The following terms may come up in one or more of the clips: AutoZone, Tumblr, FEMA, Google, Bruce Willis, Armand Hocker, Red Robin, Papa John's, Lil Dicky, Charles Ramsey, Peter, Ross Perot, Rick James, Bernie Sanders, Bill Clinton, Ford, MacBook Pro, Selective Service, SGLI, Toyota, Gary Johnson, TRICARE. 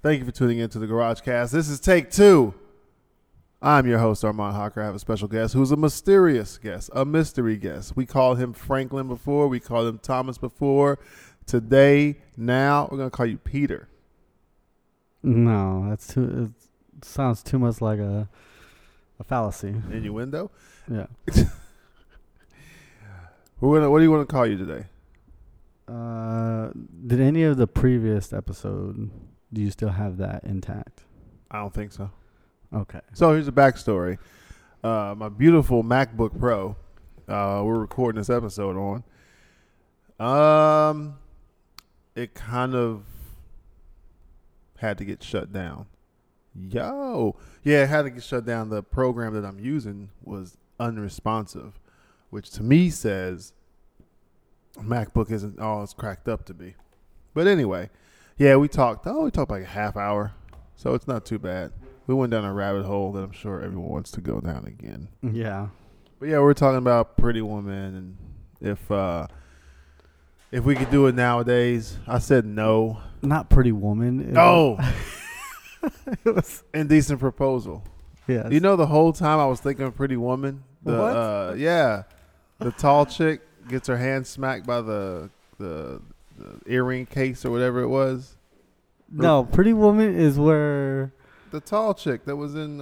Thank you for tuning in to the GarageCast. This is Take Two. I'm your host, Armand Hocker. I have a special guest who's a mysterious guest, a mystery guest. We called him Franklin before. We called him Thomas before. Today, now, we're going to call you Peter. No, that's too... It sounds too much like a fallacy. Innuendo? Yeah. What do you want to call you today? Did any of the previous episode, do you still have that intact? I don't think so. Okay. So here's a backstory. My beautiful MacBook Pro, we're recording this episode on. It kind of had to get shut down. Yeah, it had to get shut down. The program that I'm using was unresponsive, which to me says MacBook isn't all it's cracked up to be. But anyway, yeah, we talked like a half hour, so it's not too bad. We went down a rabbit hole that I'm sure everyone wants to go down again. Yeah. But yeah, we're talking about Pretty Woman and if we could do it nowadays. I said no. Not Pretty Woman. No. It was Indecent Proposal. Yeah. You know, the whole time I was thinking of Pretty Woman. What? Yeah. The tall chick gets her hand smacked by the earring case or whatever it was. No, Pretty Woman is where... The tall chick that was in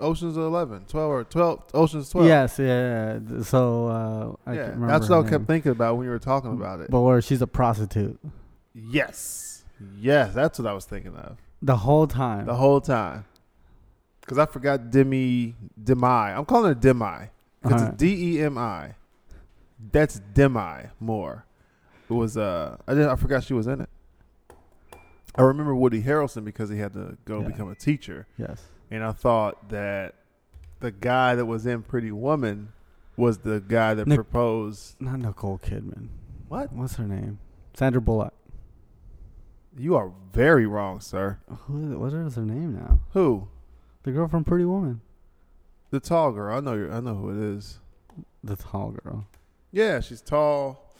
Ocean's 12 or 12, Ocean's 12. Yes, yeah. So I can't remember. That's what I kept thinking about when you were talking about it. But where she's a prostitute. Yes, that's what I was thinking of. The whole time. Because I forgot Demi. I'm calling her Demi. Because it's D-E-M-I. That's Demi Moore. It was, I forgot she was in it. I remember Woody Harrelson because he had to go become a teacher. Yes. And I thought that the guy that was in Pretty Woman was the guy that proposed. Not Nicole Kidman. What? What's her name? Sandra Bullock. You are very wrong, sir. What is her name now? Who? The girl from Pretty Woman. The tall girl. I know who it is. The tall girl. Yeah, she's tall.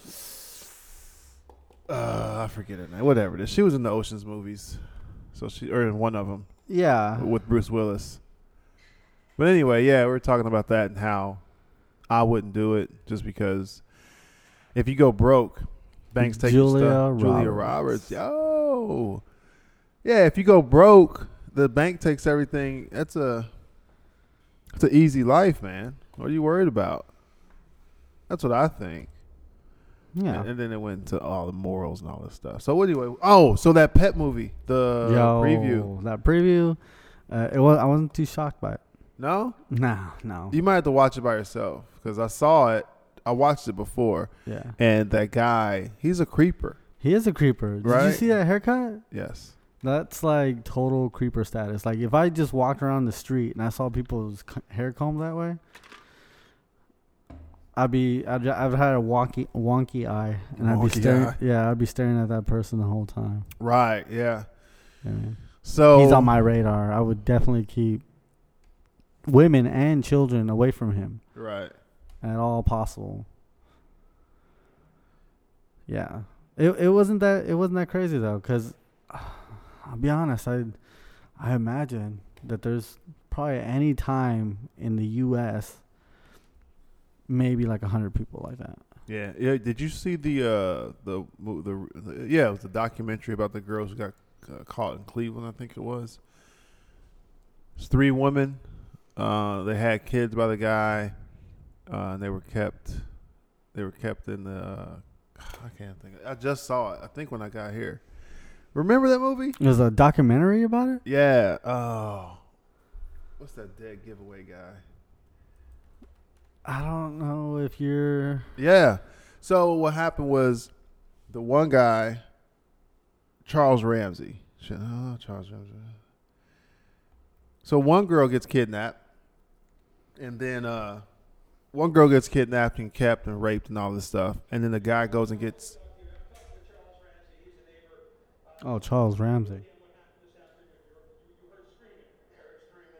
I forget her name. Whatever it is. She was in the Ocean's movies. So she, or in one of them. Yeah. With Bruce Willis. But anyway, yeah, we were talking about that and how I wouldn't do it just because if you go broke, banks take your stuff. Julia Roberts. Yo. Yeah, if you go broke, the bank takes everything. That's an easy life, man. What are you worried about? That's what I think. Yeah. And then it went into all the morals and all this stuff. So anyway, so that pet movie, preview. That preview, I wasn't too shocked by it. No? No. You might have to watch it by yourself because I saw it. I watched it before. Yeah. And that guy, he's a creeper. He is a creeper. Did you see that haircut? Yes. That's like total creeper status. Like if I just walked around the street and I saw people's hair combed that way, I've had a wonky eye, and I'd be staring. Yeah, I'd be staring at that person the whole time. Right. Yeah. Yeah, man. So he's on my radar. I would definitely keep women and children away from him. Right. At all possible. Yeah. It wasn't that crazy though, because I'll be honest, I imagine that there's probably any time in the U.S. maybe like 100 people like that. Yeah. Yeah. Did you see it was the documentary about the girls who got caught in Cleveland? I think it was. It's 3 women. They had kids by the guy. And they were kept in the, I can't think. I just saw it, I think, when I got here. Remember that movie? It was a documentary about it? Yeah. Oh. What's that dead giveaway guy? I don't know if you're. Yeah. So what happened was the one guy, Charles Ramsey. Oh, Charles Ramsey. So one girl gets kidnapped. And then, one girl gets kidnapped and kept and raped and all this stuff. And then the guy goes and gets. Oh, Charles Ramsey.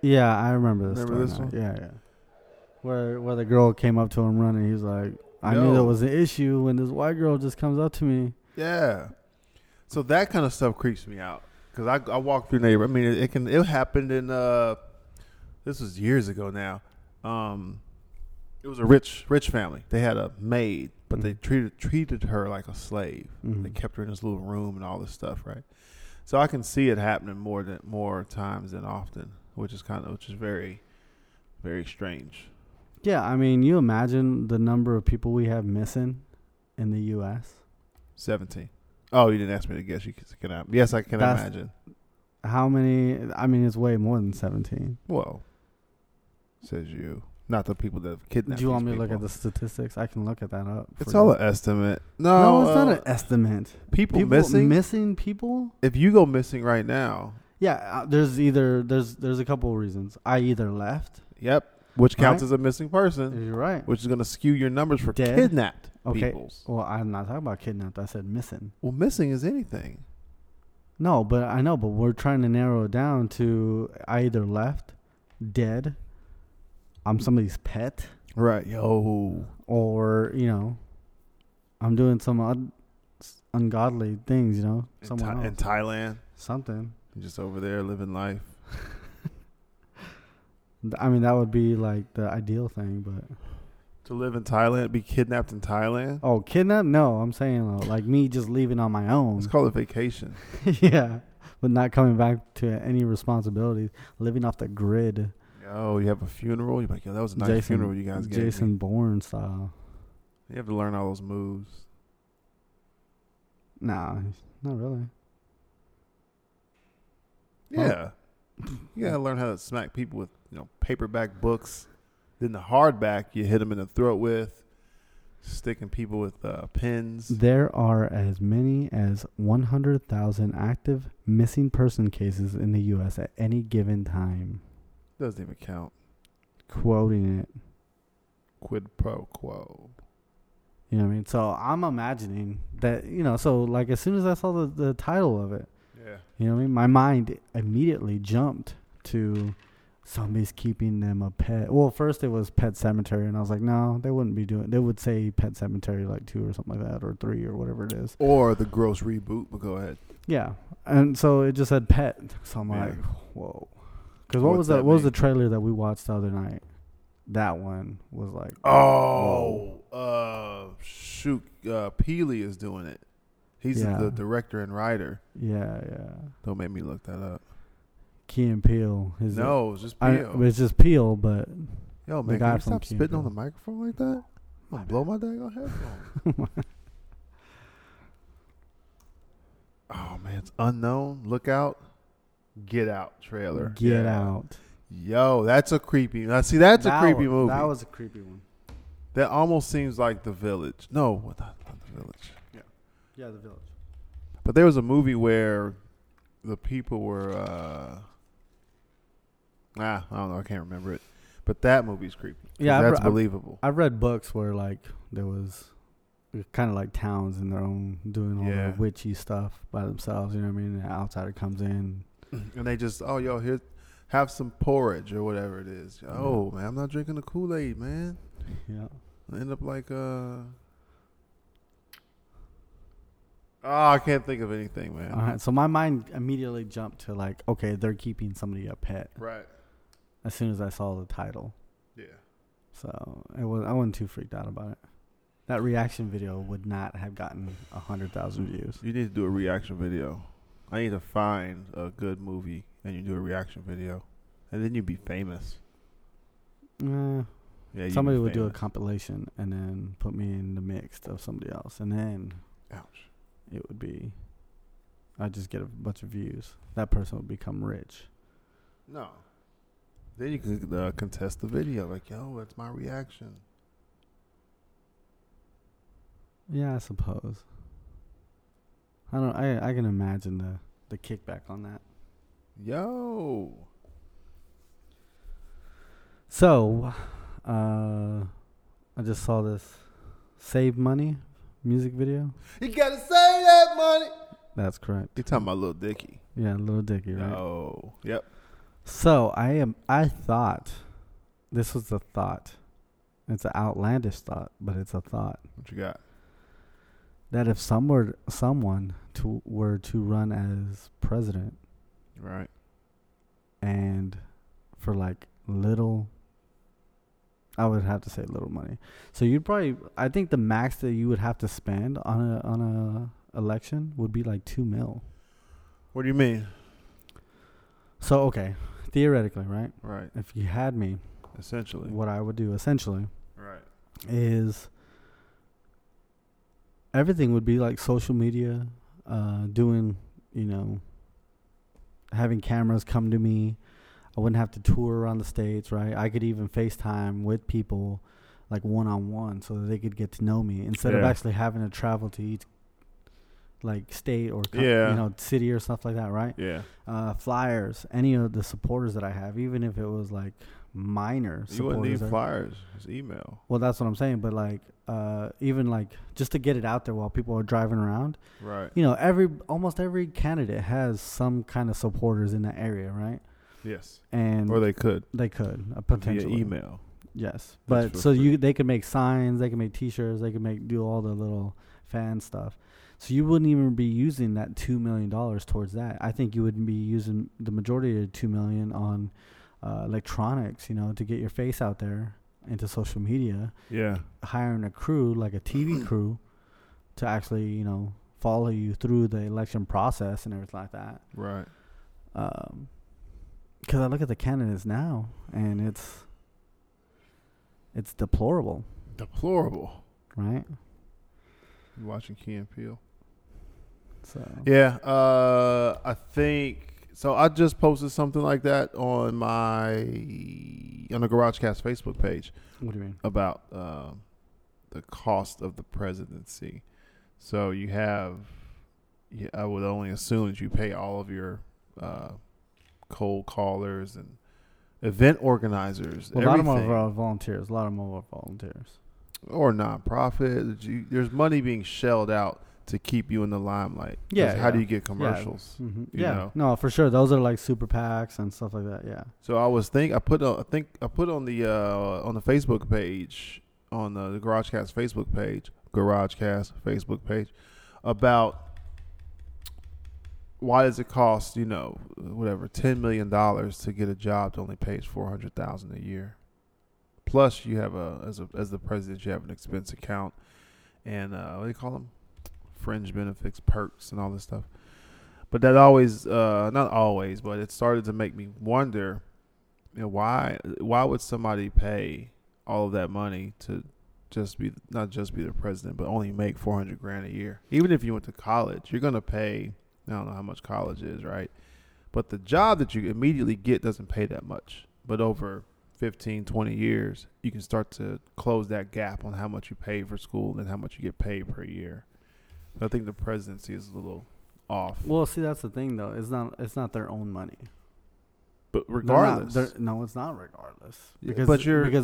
Yeah, I remember this. Remember this one? Yeah. Where the girl came up to him running. He's like, I knew there was an issue when this white girl just comes up to me. Yeah. So that kind of stuff creeps me out. Because I walked through neighborhood. I mean, it happened in this was years ago now. It was a rich family. They had a maid, but mm-hmm. they treated her like a slave. Mm-hmm. They kept her in this little room and all this stuff, right? So I can see it happening more times than often, which is very, very strange. Yeah, I mean, you imagine the number of people we have missing in the U.S. 17. Oh, you didn't ask me to guess. You cannot. Yes, I can imagine. How many? I mean, it's way more than 17. Well, says you. Not the people that have kidnapped. Do you want me to look at the statistics? I can look at that up. It's all an estimate. No, it's not an estimate. People missing people. If you go missing right now, yeah, there's a couple of reasons. I either left. Yep, which counts as a missing person. You're right. Which is going to skew your numbers for kidnapped people. Well, I'm not talking about kidnapped. I said missing. Well, missing is anything. No, but I know. But we're trying to narrow it down to I either left, dead. I'm somebody's pet. Right. Yo. Or, you know, I'm doing some ungodly things, you know. In Thailand. Something. Just over there living life. I mean, that would be like the ideal thing, but. To live in Thailand, be kidnapped in Thailand? Oh, kidnapped? No, I'm saying like me just leaving on my own. It's called a vacation. Yeah. But not coming back to any responsibilities. Living off the grid. Oh, you have a funeral? You're like, yo, that was a nice funeral you guys gave. Jason Bourne style. You have to learn all those moves. Nah, not really. Yeah. Well, you got to learn how to smack people with, you know, paperback books. Then the hardback, you hit them in the throat with. Sticking people with pins. There are as many as 100,000 active missing person cases in the U.S. at any given time. Doesn't even count. Quoting it. Quid pro quo. You know what I mean? So I'm imagining that, you know, so like as soon as I saw the title of it, yeah, you know what I mean? My mind immediately jumped to somebody's keeping them a pet. Well, first it was Pet Sematary, and I was like, no, they wouldn't be doing. They would say Pet Sematary like 2 or something like that, or 3 or whatever it is. Or the gross reboot, but go ahead. Yeah, and so it just said pet. So I'm like, whoa. Because what was the trailer that we watched the other night? That one was like... Oh, shoot. Peely is doing it. He's the director and writer. Yeah, yeah. Don't make me look that up. Key and Peele. It's just Peele. It's just Peele, but... Yo, man, can you stop spitting on the microphone like that? I'm going to blow my daggone headphone. Oh, man, it's Unknown. Look out. Get Out trailer. Get Out. Yo, that's a creepy. Now, see, that's a creepy movie. That was a creepy one. That almost seems like The Village. No, not The Village. Yeah, The Village. But there was a movie where the people were. I don't know. I can't remember it. But that movie's creepy. Yeah, that's believable. I've read books where like there was kind of like towns in their own doing all the witchy stuff by themselves. You know what I mean? An outsider comes in. And they just, oh, yo, here, have some porridge or whatever it is. Oh, man, I'm not drinking the Kool-Aid, man. Yeah. I end up like, I can't think of anything, man. All right, so my mind immediately jumped to like, okay, they're keeping somebody a pet. Right. As soon as I saw the title. Yeah. So I wasn't too freaked out about it. That reaction video would not have gotten 100,000 views. You need to do a reaction video. I need to find a good movie and you do a reaction video, and then you'd be famous. Yeah, somebody would do a compilation and then put me in the mix of somebody else, and then ouch, it would be. I just get a bunch of views. That person would become rich. No, then you could contest the video, like, yo, that's my reaction. Yeah, I suppose. I can imagine the kickback on that. Yo. So, I just saw this Save Money music video. You gotta save that money. That's correct. You're talking about Lil Dicky. Yeah, Lil Dicky, right? Oh, yep. So, I thought, this was a thought. It's an outlandish thought, but it's a thought. What you got? That if someone were to run as president, Right. And for like little, I would have to say little money. So you'd probably, I think the max that you would have to spend on a election would be like $2 million. What do you mean? So, okay. Theoretically, right? Right. If you had me. Essentially. What I would do essentially. Right. Is everything would be like social media, doing, you know, having cameras come to me. I wouldn't have to tour around the States, right? I could even FaceTime with people like one-on-one so that they could get to know me instead of actually having to travel to each like state or you know, city or stuff like that, right? Yeah. Flyers, any of the supporters that I have, even if it was like minor supporters. You wouldn't need flyers. It's email. Well, that's what I'm saying. But like even like just to get it out there while people are driving around. Right. You know, almost every candidate has some kind of supporters in that area, right? Yes. And or they could potentially via email. Yes. But so free. They could make signs, they could make t-shirts, they could do all the little fan stuff. So you wouldn't even be using that $2 million towards that. I think you would be using the majority of the $2 million on electronics, you know, to get your face out there into social media. Yeah. Hiring a crew, like a TV crew, to actually, you know, follow you through the election process and everything like that. Right. Because I look at the candidates now, and it's deplorable. Deplorable. Right. You're watching Key and Peele. So. Yeah, I think so. I just posted something like that on the GarageCast Facebook page. What do you mean about the cost of the presidency? So you have, I would only assume that you pay all of your cold callers and event organizers. Well, a lot of them are volunteers. Or nonprofit. There's money being shelled out to keep you in the limelight. Yeah. How do you get commercials? Yeah. Mm-hmm. You know? No, for sure. Those are like super PACs and stuff like that. Yeah. So I put on the Facebook page, on the GarageCast Facebook page, about why does it cost, you know, whatever, $10 million to get a job that only pays $400,000 a year? Plus, you have as the president, you have an expense account, and what do you call them? Fringe benefits, perks, and all this stuff. But that always, not always, but it started to make me wonder, you know, why would somebody pay all of that money to not just be the president, but only make $400,000 a year? Even if you went to college, you're gonna pay. I don't know how much college is, right? But the job that you immediately get doesn't pay that much. But over 15, 20 years, you can start to close that gap on how much you pay for school and how much you get paid per year. But I think the presidency is a little off. Well, see, that's the thing, though. It's not their own money. But regardless, it's not regardless because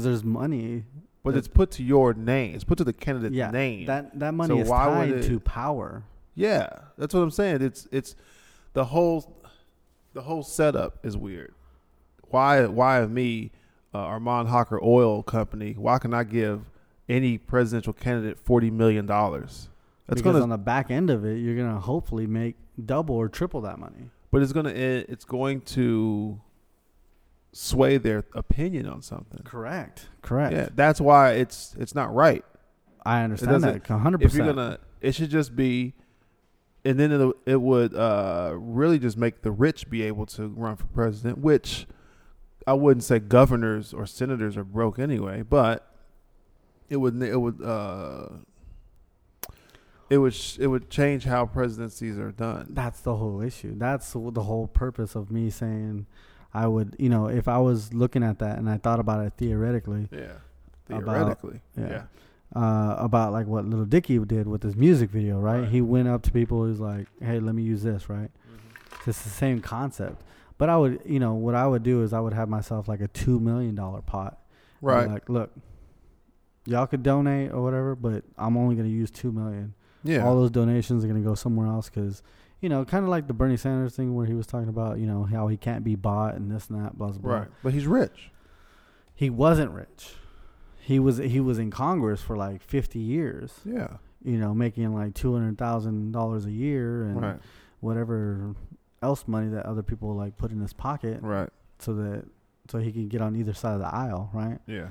there's money. But it's put to your name. It's put to the candidate's name. That money is tied to power. Yeah, that's what I'm saying. It's the whole setup is weird. Why of me? Armand Hocker Oil Company. Why can I give any presidential candidate $40 million? That's because on the back end of it, you're gonna hopefully make double or triple that money. But it's going to sway their opinion on something. Correct. Yeah, that's why it's not right. I understand that 100%. If you're gonna, it should just be, and then it would really just make the rich be able to run for president, which. I wouldn't say governors or senators are broke anyway, but it would change how presidencies are done. That's the whole issue. That's the whole purpose of me saying I would, you know, if I was looking at that and I thought about it theoretically. Yeah. Theoretically. About like what Lil Dicky did with his music video, right? He went up to people, he was like, "Hey, let me use this," right? Mm-hmm. It's the same concept. But I would, you know, what I would do is I would have myself like a $2 million pot. Right. Like, look, y'all could donate or whatever, but I'm only going to use $2 million. Yeah. All those donations are going to go somewhere else because, you know, kind of like the Bernie Sanders thing where he was talking about, you know, how he can't be bought and this and that, blah, blah, blah. Right. But he's rich. He wasn't rich. He was in Congress for like 50 years. Yeah. You know, making like $200,000 a year and whatever else money that other people like put in his pocket, right? So he can get on either side of the aisle, right? Yeah.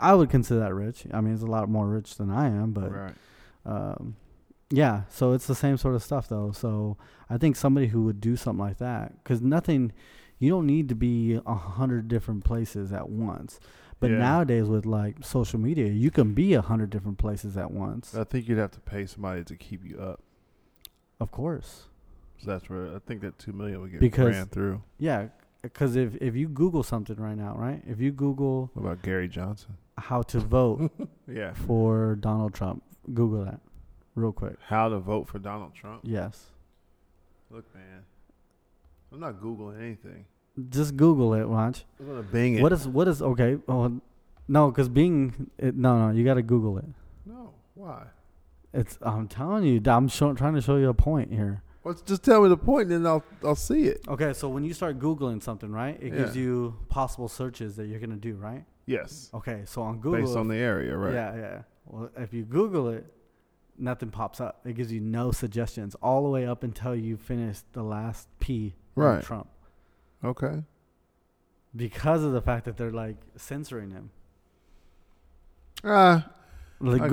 I would consider that rich. I mean, he's a lot more rich than I am, but right. Yeah. So it's the same sort of stuff, though. So I think somebody who would do something like that, because nothing, you don't need to be 100 different places at once. But nowadays with like social media, you can be 100 different places at once. I think you'd have to pay somebody to keep you up. Of course. So that's where I think that $2 million would get ran through. Yeah, because if you Google something right now, right? If you Google what about Gary Johnson, how to vote for Donald Trump, Google that real quick. How to vote for Donald Trump? Yes. Look, man, I'm not Googling anything. Just Google it, watch. I'm gonna Bing it. What is okay? Oh, no, because Bing. No, you gotta Google it. No, why? I'm telling you. I'm trying to show you a point here. Well, just tell me the point, and then I'll see it. Okay, so when you start Googling something, right, it gives you possible searches that you're gonna do, right? Yes. Okay, so on Google, based on the area, right? Yeah, yeah. Well, if you Google it, nothing pops up. It gives you no suggestions all the way up until you finish the last P. Right. Trump. Okay. Because of the fact that they're like censoring him. I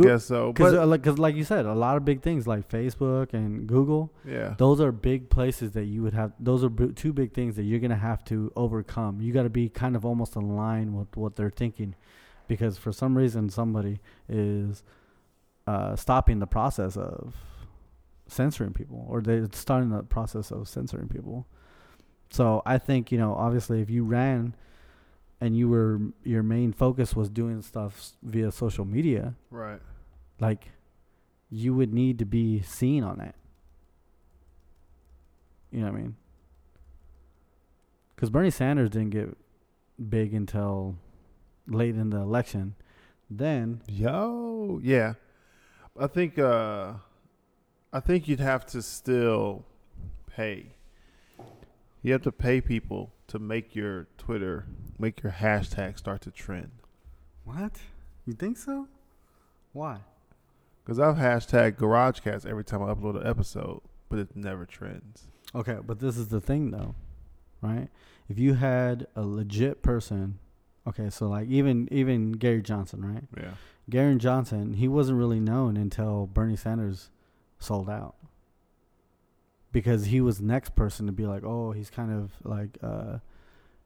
guess so. Because like you said, a lot of big things like Facebook and Google, those are big places that you would have. Those are two big things that you're going to have to overcome. You got to be kind of almost in line with what they're thinking, because for some reason somebody is stopping the process of censoring people, or they're starting the process of censoring people. So I think, you know, obviously if you ran and your main focus was doing stuff via social media, right? Like, you would need to be seen on that. You know what I mean? Because Bernie Sanders didn't get big until late in the election. Then, I think you'd have to still pay. You have to pay people to make your Twitter, make your hashtag start to trend. What? You think so? Why? Because I've hashtagged GarageCast every time I upload an episode, but it never trends. Okay, but this is the thing, though, right? If you had a legit person, okay, so like even Gary Johnson, right? Yeah. Gary Johnson, he wasn't really known until Bernie Sanders sold out. Because he was the next person to be like, oh, he's kind of like,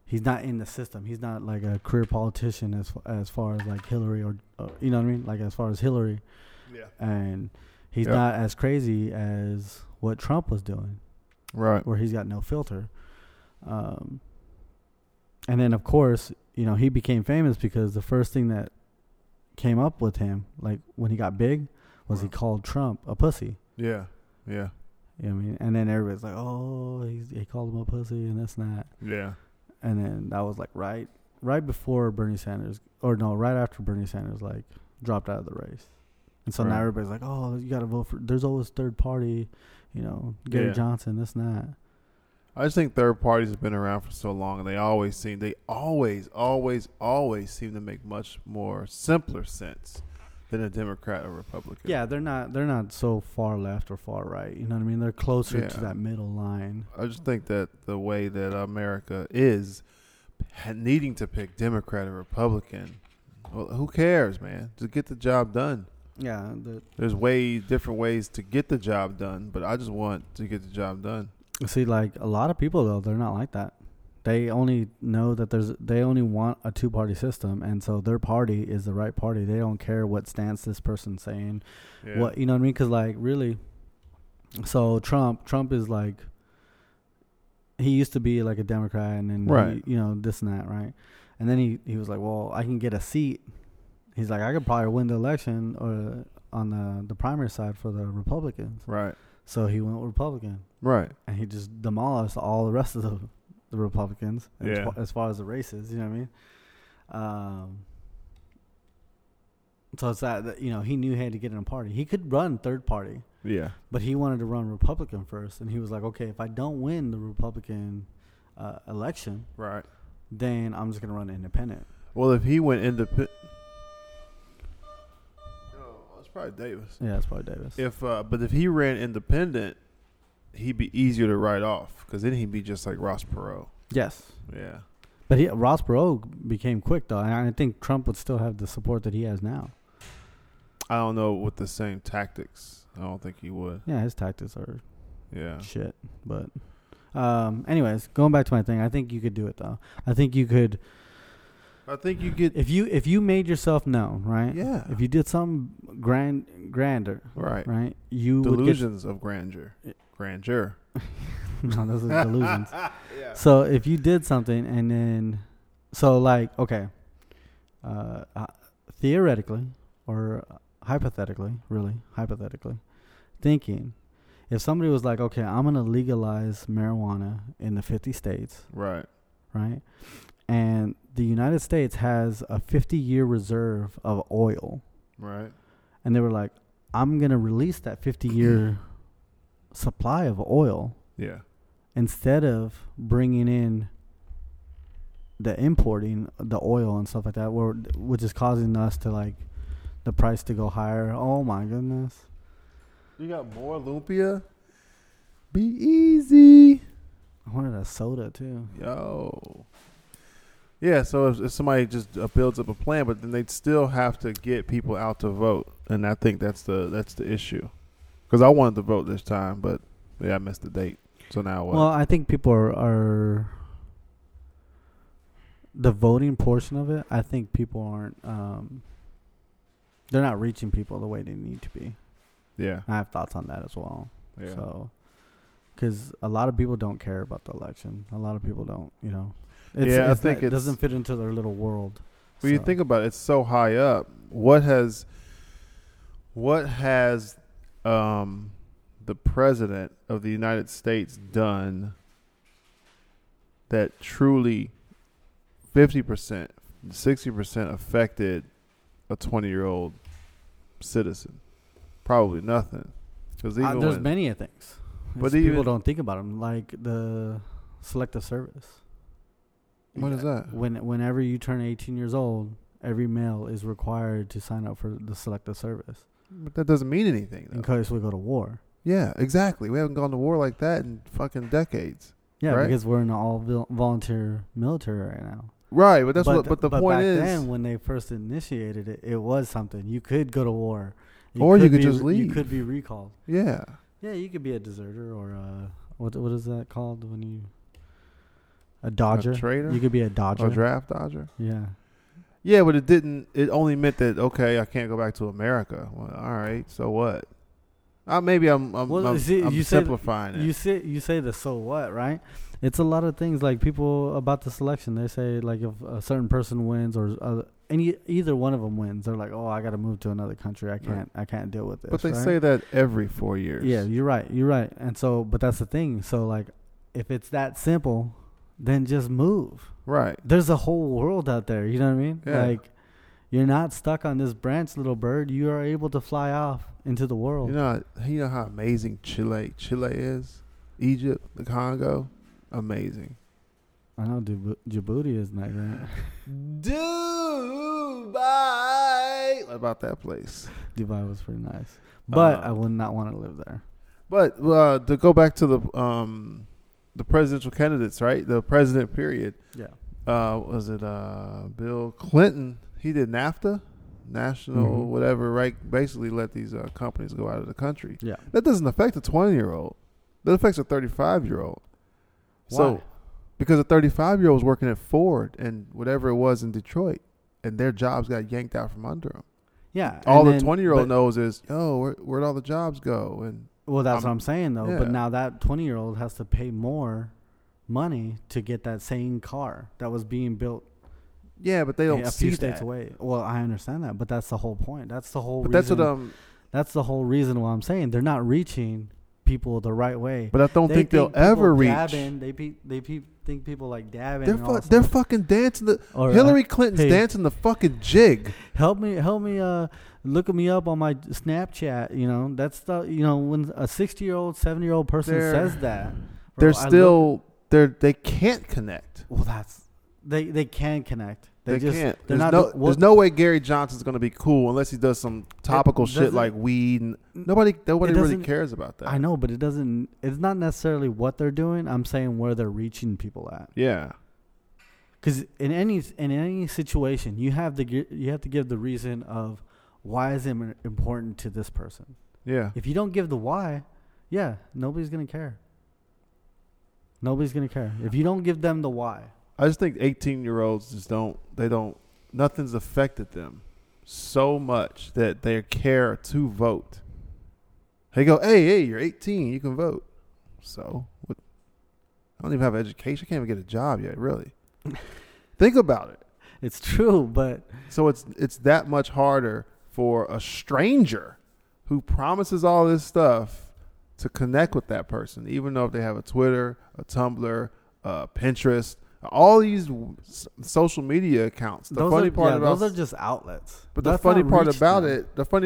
he's not in the system. He's not like a career politician as far as like Hillary or you know what I mean? Like as far as Hillary. Yeah. And he's not as crazy as what Trump was doing. Right. Where he's got no filter. And then, of course, you know, he became famous because the first thing that came up with him, like when he got big, was he called Trump a pussy. Yeah. Yeah. You know what I mean? And then everybody's like, oh, he called him a pussy and that's not. Yeah. And then that was like right before Bernie Sanders, right after Bernie Sanders, like, dropped out of the race. And so now everybody's like, oh, you got to vote for, there's always third party, you know, Gary Johnson, that's not. I just think third parties have been around for so long and they always seem to make much more simpler sense than a Democrat or Republican. Yeah, they're not so far left or far right. You know what I mean? They're closer to that middle line. I just think that the way that America is needing to pick Democrat or Republican, well, who cares, man? Just get the job done. Yeah. There's way different ways to get the job done, but I just want to get the job done. See, like a lot of people, though, they're not like that. They only know that they only want a two-party system, and so their party is the right party. They don't care what stance this person's saying, what, you know what I mean? Because like really, so Trump is like, he used to be like a Democrat, and then he, you know, this and that, right? And then he was like, well, I can get a seat. He's like, I could probably win the election or on the primary side for the Republicans, right? So he went Republican, right? And he just demolished all the rest of the Republicans, as far as the races, you know what I mean? So it's that, you know, he knew he had to get in a party. He could run third party. Yeah. But he wanted to run Republican first, and he was like, okay, if I don't win the Republican election, right, then I'm just going to run independent. Well, if he went independent... Oh, it's probably Davis. Yeah, it's probably Davis. But if he ran independent... he'd be easier to write off because then he'd be just like Ross Perot. Yes. Yeah. But Ross Perot became quick, though, and I think Trump would still have the support that he has now. I don't know with the same tactics. I don't think he would. Yeah, his tactics are shit. But anyways, going back to my thing, I think you could do it, though. I think you could. I think you could. If you made yourself known, right? Yeah. If you did something grander. Right. Right? You delusions would get, of grandeur. Grandeur. No, those are delusions. Yeah. So if you did something and then, so like, okay, theoretically or hypothetically, really, hypothetically, thinking, if somebody was like, okay, I'm going to legalize marijuana in the 50 states. Right. Right. And the United States has a 50-year reserve of oil. Right. And they were like, I'm going to release that 50-year supply of oil. Yeah. Instead of bringing in the importing, the oil and stuff like that, which is causing us to, like, the price to go higher. Oh, my goodness. You got more lumpia? Be easy. I wanted a soda, too. Yo. Yeah, so if somebody just builds up a plan, but then they'd still have to get people out to vote, and I think that's the issue. Because I wanted to vote this time, but yeah, I missed the date. So now what? Well, I think people are the voting portion of it. I think people aren't. They're not reaching people the way they need to be. Yeah, I have thoughts on that as well. Yeah. So, because a lot of people don't care about the election. A lot of people don't, you know. I think it doesn't fit into their little world. When you think about it, it's so high up. What has the president of the United States done that truly 50%, 60% affected a 20-year-old citizen? Probably nothing. 'Cause there's many of things, but people don't think about them, like the Selective Service. What is that? Whenever you turn 18 years old, every male is required to sign up for the Selective Service. But that doesn't mean anything, though. In case we go to war. Yeah, exactly. We haven't gone to war like that in fucking decades. Yeah, right? Because we're in an all-volunteer military right now. Right, but the point is... back then, when they first initiated it, it was something. You could go to war. Or you could just leave. You could be recalled. Yeah. Yeah, you could be a deserter or a... What is that called when you... A dodger. A traitor? You could be a dodger. A draft dodger? Yeah. Yeah, but it only meant that, okay, I can't go back to America. Well, all right, so what? Maybe I'm simplifying it. You say the so what, right? It's a lot of things, like people about the selection. They say, like, if a certain person wins or either one of them wins, they're like, oh, I got to move to another country. I can't deal with this. But they say that every 4 years. Yeah, you're right. And so, but that's the thing. So, like, if it's that simple... Then just move. Right. There's a whole world out there. You know what I mean? Yeah. Like, you're not stuck on this branch, little bird. You are able to fly off into the world. You know how amazing Chile is? Egypt, the Congo? Amazing. I know Djibouti is not that. Dubai! What about that place? Dubai was pretty nice. But I would not want to live there. But to go back to the presidential candidates, right? The president period. Yeah. Was it Bill Clinton? He did NAFTA, national whatever, right? Basically let these companies go out of the country. Yeah. That doesn't affect a 20-year-old. That affects a 35-year-old. Why? So, because a 35-year-old was working at Ford and whatever it was in Detroit, and their jobs got yanked out from under them. Yeah. All the 20-year-old knows is, oh, where'd all the jobs go? And well, that's what I'm saying, though. Yeah. But now that 20-year-old has to pay more money to get that same car that was being built. Yeah, but they don't see that. A few states away. Well, I understand that, but that's the whole point. That's the whole reason. That's the whole reason why I'm saying they're not reaching people the right way. But I don't think they'll ever reach. They think people like dabbing. They're fucking dancing. Hillary Clinton's dancing the fucking jig. Help me. Look me up on my Snapchat. You know, that's the. You know, when a 60-year-old, 70-year-old person says that, bro, they can't connect. Well, they can connect. They just can't. There's no way Gary Johnson's going to be cool unless he does some topical shit like weed. Nobody really cares about that. I know, but it doesn't. It's not necessarily what they're doing. I'm saying where they're reaching people at. Yeah. Because in any situation, you have to give the reason of why is it important to this person. Yeah. If you don't give the why, yeah, nobody's going to care. Nobody's going to care. If you don't give them the why. I just think 18-year-olds nothing's affected them so much that they care to vote. They go, hey, you're 18. You can vote. So what? I don't even have education. I can't even get a job yet, really. Think about it. It's true, but. So it's that much harder for a stranger who promises all this stuff to connect with that person, even though if they have a Twitter, a Tumblr, Pinterest, all these social media accounts. Those are just outlets. But the funny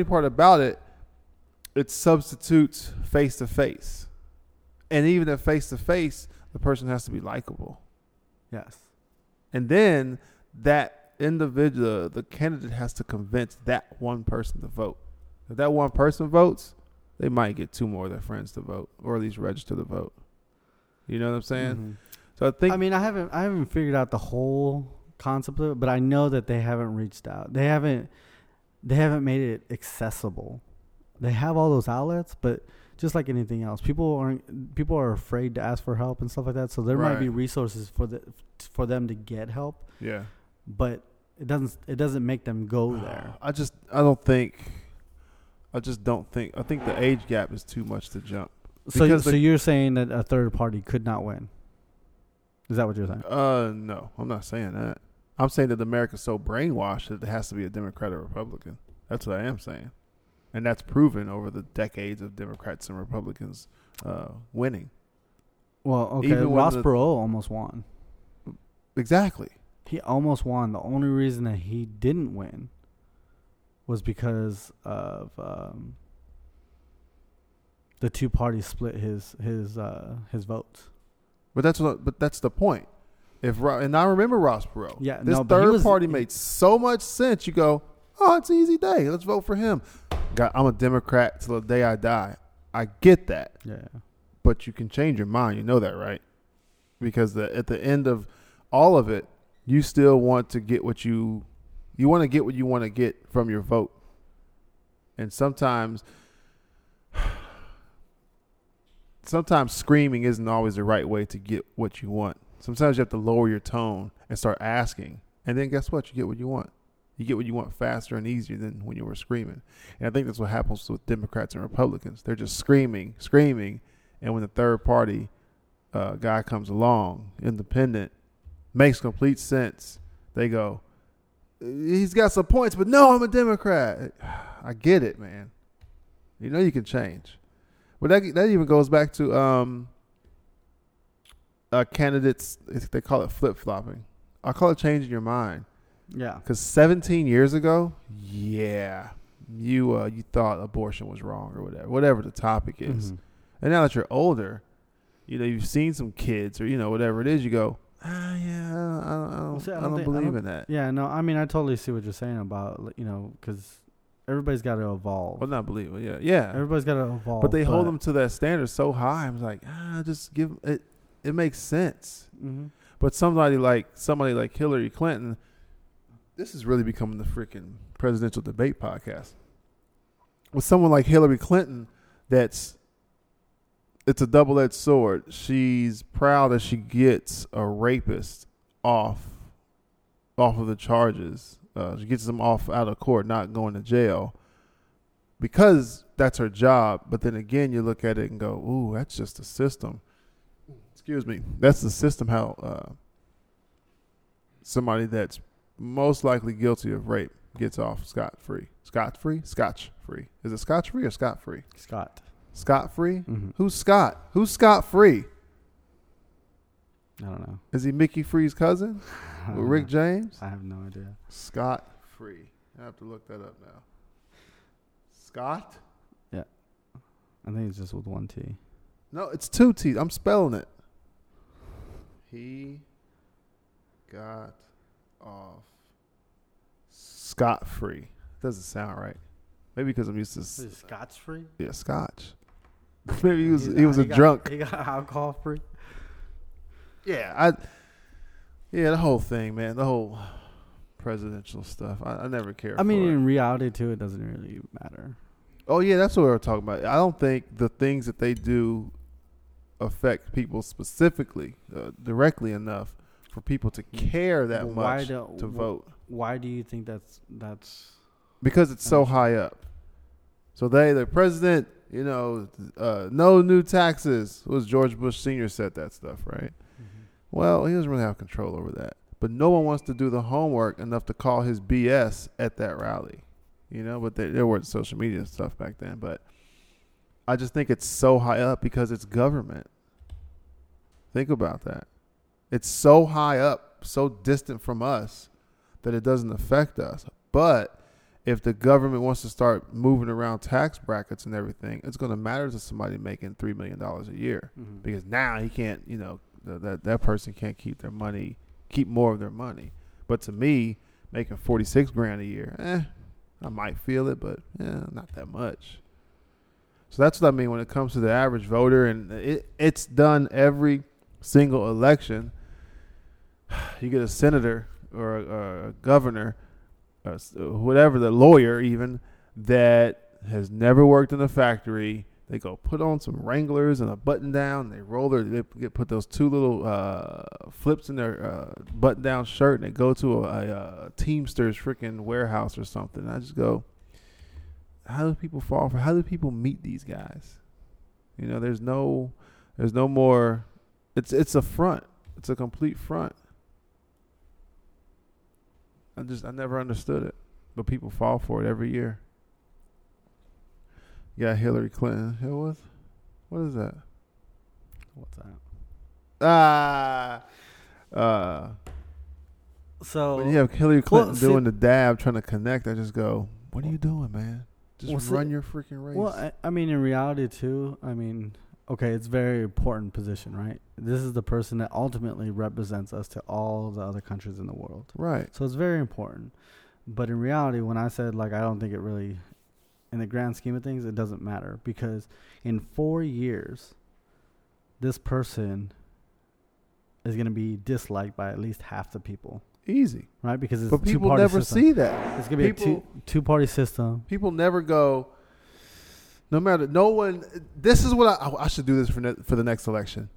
part about it substitutes face to face, and even at face to face, the person has to be likable. Yes, and then that individual, the candidate, has to convince that one person to vote. If that one person votes, they might get two more of their friends to vote, or at least register to vote. You know what I'm saying? Mm-hmm. So I haven't figured out the whole concept of it, but I know that they haven't reached out. They haven't made it accessible. They have all those outlets, but just like anything else, people are afraid to ask for help and stuff like that. So there might be resources for them to get help. Yeah, but it doesn't make them go there. I don't think. I think the age gap is too much to jump. So you're saying that a third party could not win? Is that what you're saying? No, I'm not saying that. I'm saying that America's so brainwashed that it has to be a Democrat or Republican. That's what I am saying, and that's proven over the decades of Democrats and Republicans winning. Well, okay, Ross Perot almost won. Exactly. He almost won. The only reason that he didn't win was because of the two parties split his votes. But that's the point. And I remember Ross Perot. Yeah, this third party made so much sense. You go, oh, it's an easy day. Let's vote for him. God, I'm a Democrat till the day I die. I get that. Yeah. But you can change your mind. You know that, right? Because at the end of all of it, you still want to get what you want to get what you want to get from your vote. And sometimes screaming isn't always the right way to get what you want. Sometimes you have to lower your tone and start asking. And then guess what? You get what you want. You get what you want faster and easier than when you were screaming. And I think that's what happens with Democrats and Republicans. They're just screaming. And when the third party guy comes along, independent, makes complete sense, they go, he's got some points, but no, I'm a Democrat. I get it, man. You know you can change. But that even goes back to candidates. They call it flip-flopping. I call it changing your mind. Yeah. Because 17 years ago, you thought abortion was wrong or whatever the topic is. Mm-hmm. And now that you're older, you've seen some kids or whatever it is, you go, I don't believe in that. Yeah, no, I mean I totally see what you're saying about because. Everybody's got to evolve. Well, not believe it. Yeah. Everybody's got to evolve. But they hold them to that standard so high. I'm like, just give it. It makes sense. Mm-hmm. But somebody like Hillary Clinton, this is really becoming the freaking presidential debate podcast. With someone like Hillary Clinton, it's a double-edged sword. She's proud that she gets a rapist off of the charges. She gets them off out of court, not going to jail, because that's her job. But then again, you look at it and go, ooh, that's just the system. Excuse me. That's the system how somebody that's most likely guilty of rape gets off scot-free. Scot-free? Scotch-free. Is it scotch-free or scot-free? Scott. Scot-free? Mm-hmm. Who's Scott? Who's scot-free? I don't know. Is he Mickey Free's cousin? With Rick James? I have no idea. Scott Free. I have to look that up now. Scott? Yeah. I think it's just with one T. No, it's two T's. I'm spelling it. He got off scot-free. Doesn't sound right. Maybe because I'm used to... Scotch-free? Yeah, scotch. Maybe he was a drunk. He got alcohol-free? Yeah, the whole thing, man. The whole presidential stuff. I never cared for it. I mean, in reality, too, it doesn't really matter. Oh, yeah, that's what we were talking about. I don't think the things that they do affect people specifically, directly enough for people to care that much to vote. Why do you think that's... Because it's so high up. So the president, no new taxes. It was George Bush Sr. said that stuff, right? Mm-hmm. Well, he doesn't really have control over that. But no one wants to do the homework enough to call his BS at that rally. But there weren't social media and stuff back then. But I just think it's so high up because it's government. Think about that. It's so high up, so distant from us that it doesn't affect us. But if the government wants to start moving around tax brackets and everything, it's going to matter to somebody making $3 million a year mm-hmm. because now he can't, that person can't keep more of their money. But to me, making $46,000 a year, I might feel it, but not that much. So that's what I mean when it comes to the average voter, and it's done every single election. You get a senator or a governor, whatever, the lawyer even, that has never worked in a factory. They go put on some Wranglers and a button down. They roll they put those two little flips in their button down shirt, and they go to a Teamsters freaking warehouse or something. And I just go, how do people meet these guys? There's no more. It's a front. It's a complete front. I never understood it, but people fall for it every year. Yeah, Hillary Clinton. What is that? What's that? So when you have Hillary Clinton doing the dab, trying to connect, I just go, "What are you doing, man? Just run your freaking race." Well, I mean, in reality, too. I mean, okay, it's a very important position, right? This is the person that ultimately represents us to all the other countries in the world. Right. So it's very important. But in reality, when I said, I don't think it really, in the grand scheme of things, it doesn't matter. Because in 4 years, this person is going to be disliked by at least half the people. Easy. Right? Because it's a two-party system. But people never see that. It's going to be a two-party system. People never go... this is what I should do this for the next election.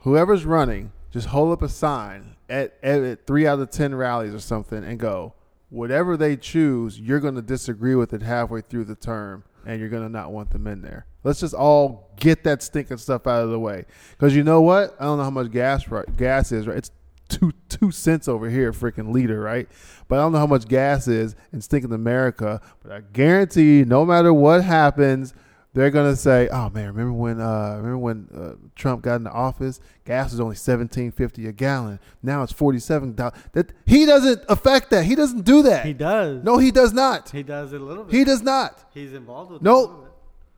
Whoever's running, just hold up a sign at 3 out of 10 rallies or something and go, whatever they choose, you're going to disagree with it halfway through the term and you're going to not want them in there. Let's just all get that stinking stuff out of the way. Because you know what? I don't know how much gas is, right? It's 2 cents over here, freaking liter, right? But I don't know how much gas is in stinking America, but I guarantee no matter what happens, they're gonna say, "Oh man, remember when Trump got into office? Gas was only $17.50 a gallon. Now it's $47." That he doesn't affect that. He doesn't do that. He does. No, he does not. He does a little bit. He does not. He's involved with. No.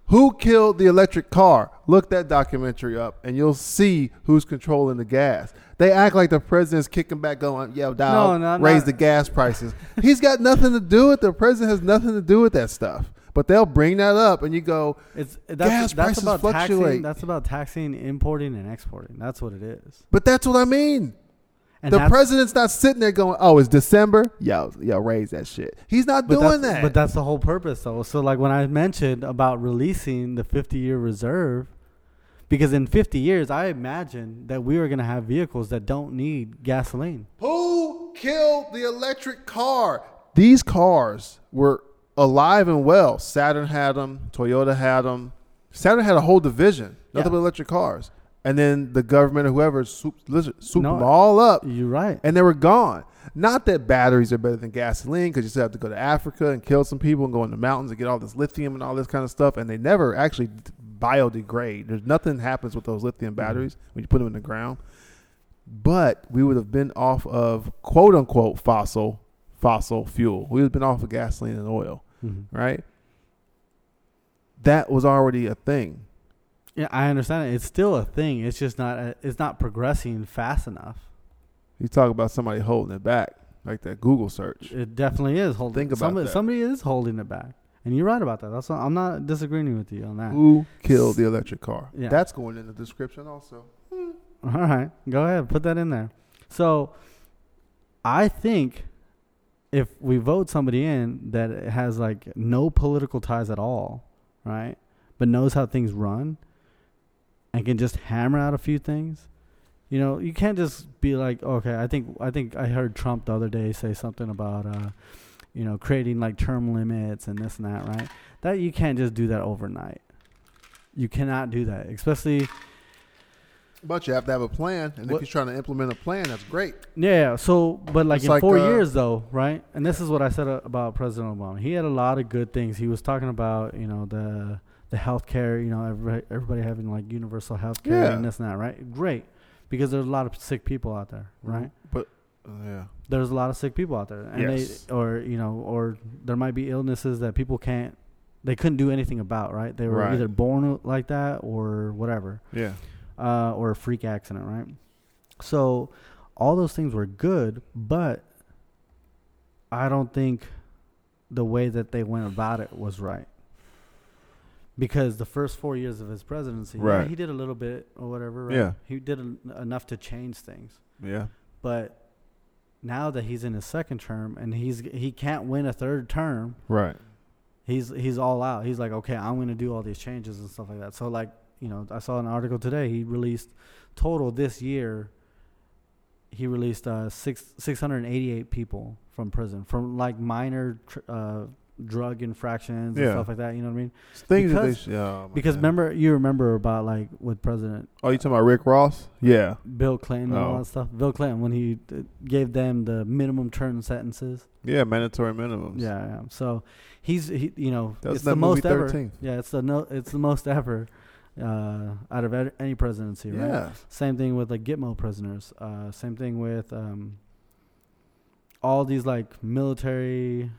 Who Killed the Electric Car? Look that documentary up, and you'll see who's controlling the gas. They act like the president's kicking back, going, "Yo, dog, raise the gas prices." He's got nothing to do with it. The president has nothing to do with that stuff. But they'll bring that up, and you go, gas prices about fluctuate. That's about taxing, importing, and exporting. That's what it is. But that's what I mean. And the president's not sitting there going, "Oh, it's December? Yo, raise that shit." He's not doing that. But that's the whole purpose, though. So, when I mentioned about releasing the 50-year reserve, because in 50 years, I imagine that we are going to have vehicles that don't need gasoline. Who killed the electric car? These cars were... alive and well. Saturn had them. Toyota had them. Saturn had a whole division. Nothing but electric cars. And then the government or whoever swooped them all up. You're right. And they were gone. Not that batteries are better than gasoline, because you still have to go to Africa and kill some people and go in the mountains and get all this lithium and all this kind of stuff. And they never actually biodegrade. There's nothing happens with those lithium batteries when you put them in the ground. But we would have been off of quote unquote fossil fuel. We would have been off of gasoline and oil. Mm-hmm. Right? That was already a thing. Yeah, I understand it. It's still a thing. It's just not progressing fast enough. You talk about somebody holding it back. Like that Google search. It definitely is holding. Think about that. Somebody is holding it back. And you're right about that. That's not, I'm not disagreeing with you on that. Who killed the electric car? Yeah. That's going in the description also. All right. Go ahead. Put that in there. So I think if we vote somebody in that has like no political ties at all, right, but knows how things run and can just hammer out a few things, you know, you can't just be like, okay, I think I heard Trump the other day say something about, you know, creating like term limits and this and that, right? That you can't just do that overnight. You cannot do that, especially. But you have to have a plan, and if he's trying to implement a plan, that's great. Yeah, so, but like in 4 years, though, right? And this is what I said about President Obama. He had a lot of good things. He was talking about, you know, the health care, you know, everybody having like universal health care and this and that, right? Great, because there's a lot of sick people out there, right? But, yeah. There's a lot of sick people out there. And or there might be illnesses that people couldn't do anything about, right? They were either born like that or whatever. Yeah. Or a freak accident, right? So all those things were good, but I don't think the way that they went about it was right. Because the first 4 years of his presidency, he did a little bit or whatever, right? Yeah. He did enough to change things. Yeah. But now that he's in his second term and he can't win a third term, right? He's all out. He's like, okay, I'm going to do all these changes and stuff like that. So like, you know, I saw an article today. He released total this year. He released 688 people from prison from like minor drug infractions and stuff like that. You know what I mean? Things because that they remember about like with President. Oh, you talking about Rick Ross? Yeah. Bill Clinton and all that stuff. Bill Clinton when he gave them the minimum term sentences. Yeah, mandatory minimums. Yeah. So he you know that's the most movie 13. Ever. Yeah, it's the most ever. Out of any presidency, right? Yeah. Same thing with like Gitmo prisoners. Same thing with all these like military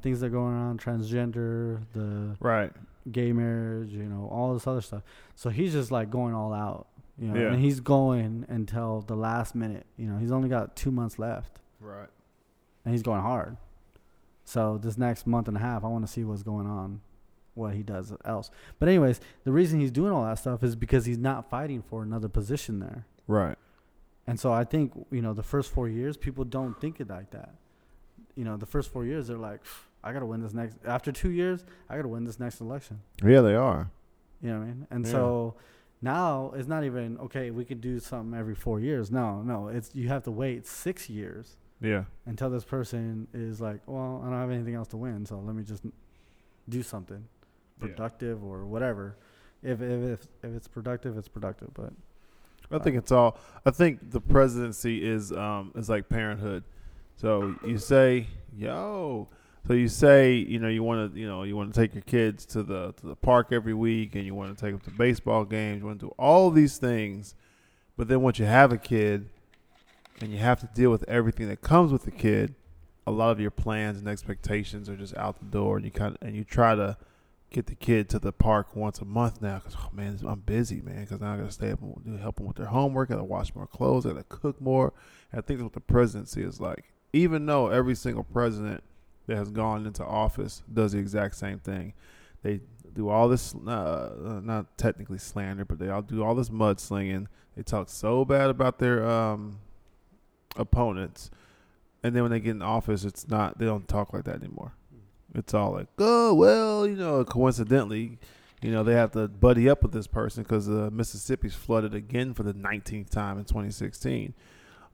things that are going on, transgender, the gay marriage, you know, all this other stuff. So he's just like going all out, you know, and he's going until the last minute. You know, he's only got 2 months left, right? And he's going hard. So this next month and a half, I want to see what's going on. What he does else. But anyways, the reason he's doing all that stuff is because he's not fighting for another position there. Right. And so I think, you know, the first 4 years, people don't think it like that. You know, the first 4 years, they're like, I got to win this next. After 2 years, I got to win this next election. Yeah, they are. You know what I mean? And so now it's not even, okay, we could do something every 4 years. No, it's you have to wait 6 years. Yeah. Until this person is like, well, I don't have anything else to win, so let me just do something. Productive or whatever. If it's productive, it's productive. But I think it's all. I think the presidency is like parenthood. So you say, you know, you want to take your kids to the park every week, and you want to take them to baseball games. You want to do all these things, but then once you have a kid, and you have to deal with everything that comes with the kid, a lot of your plans and expectations are just out the door, and you try to get the kid to the park once a month now because, I'm busy, man, because now I got to stay up and help them with their homework. I got to wash more clothes. I got to cook more. And I think that's what the presidency is like. Even though every single president that has gone into office does the exact same thing. They do all this, not technically slander, but they all do all this mudslinging. They talk so bad about their opponents. And then when they get in office, they don't talk like that anymore. It's all like, oh, well, you know, coincidentally, you know, they have to buddy up with this person because Mississippi's flooded again for the 19th time in 2016.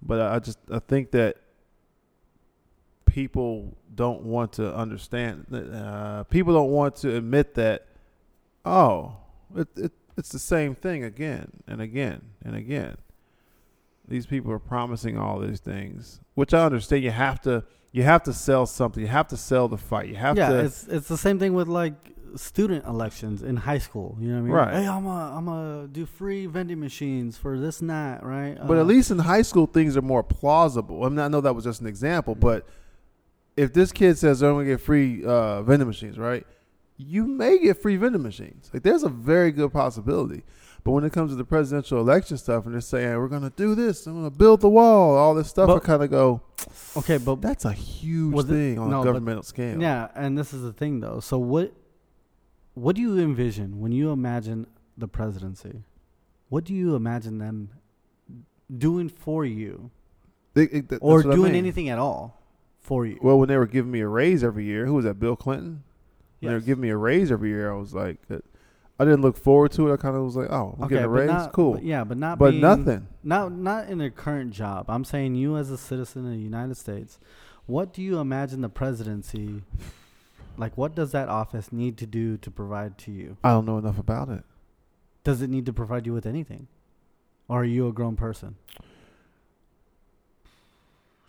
But I think that people don't want to understand. People don't want to admit that, oh, it's the same thing again and again and again. These people are promising all these things, which I understand. You have to sell something. You have to sell the fight. You have to. Yeah, it's the same thing with like student elections in high school. You know what I mean? Right. Hey, I'm a do free vending machines for this and that, right? But at least in high school, things are more plausible. I mean, I know that was just an example, but if this kid says they're going to get free vending machines, right? You may get free vending machines. Like, there's a very good possibility. But when it comes to the presidential election stuff and they're saying, we're going to do this, I'm going to build the wall, all this stuff, I kind of go, Okay, but that's a huge thing on a governmental scale. Yeah, and this is the thing, though. So what do you envision when you imagine the presidency? What do you imagine them doing for you? Or doing anything at all for you? Well, when they were giving me a raise every year, who was that, Bill Clinton? Yes. When they were giving me a raise every year, I was like, I didn't look forward to it. I kind of was like, oh, I'm getting a raise? Cool. But nothing. Not in their current job. I'm saying you as a citizen of the United States, what do you imagine the presidency, like what does that office need to do to provide to you? I don't know enough about it. Does it need to provide you with anything? Or are you a grown person?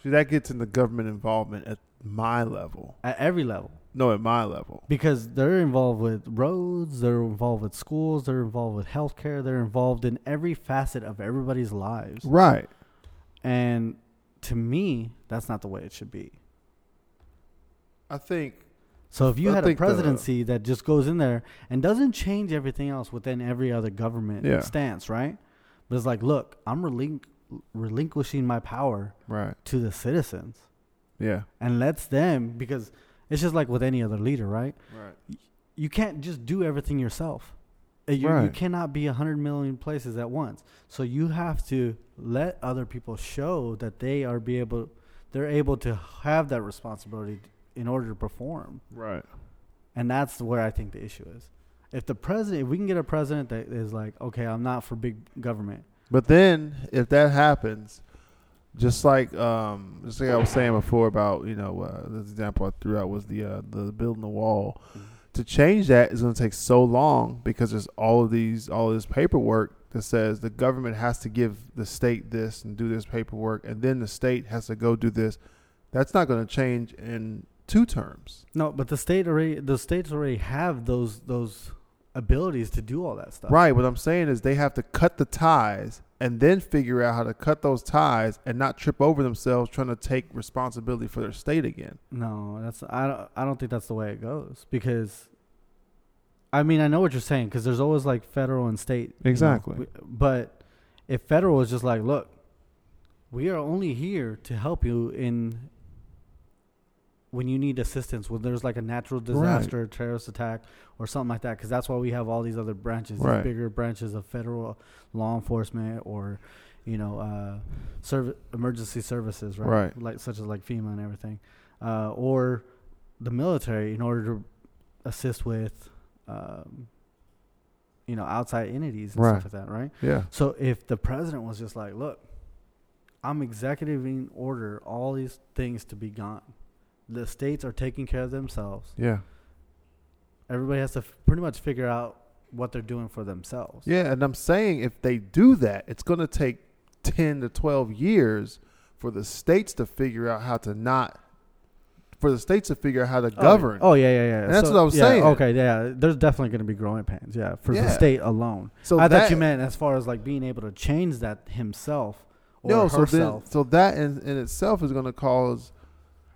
See, that gets into government involvement at my level. At every level. No, at my level. Because they're involved with roads, they're involved with schools, they're involved with healthcare, they're involved in every facet of everybody's lives. Right. And to me, that's not the way it should be. I think. So if you had a presidency that just goes in there and doesn't change everything else within every other government stance, right? But it's like, look, I'm relinquishing my power to the citizens. Yeah. And lets them, because it's just like with any other leader, right? Right. You can't just do everything yourself. You cannot be 100 million places at once. So you have to let other people show that they're able to have that responsibility in order to perform. Right. And that's where I think the issue is. If we can get a president that is like, okay, I'm not for big government. But then if that happens, just like I was saying before about, this example I threw out was the building the wall. Mm-hmm. To change that is going to take so long because there's all of this paperwork that says the government has to give the state this and do this paperwork, and then the state has to go do this. That's not going to change in 2 terms. No, but the states already have those abilities to do all that stuff. Right. What I'm saying is they have to cut the ties and then figure out how to cut those ties and not trip over themselves trying to take responsibility for their state again. No, I don't think that's the way it goes, because I mean, I know what you're saying, because there's always like federal and state. Exactly. But if federal is just like, look, we are only here to help you when you need assistance, when there's like a natural disaster, right, terrorist attack, or something like that, because that's why we have all these other branches, right, these bigger branches of federal law enforcement, or emergency services, right? Like such as like FEMA and everything, or the military, in order to assist with outside entities and stuff like that, right? Yeah. So if the president was just like, look, I'm executiving order all these things to be gone. The states are taking care of themselves. Yeah. Everybody has to pretty much figure out what they're doing for themselves. Yeah, and I'm saying if they do that, it's going to take 10 to 12 years for the states to figure out how to govern. Oh, yeah. And that's what I was saying. Okay, yeah. There's definitely going to be growing pains, for the state alone. So I thought you meant as far as like being able to change that himself or herself. So that in itself is going to cause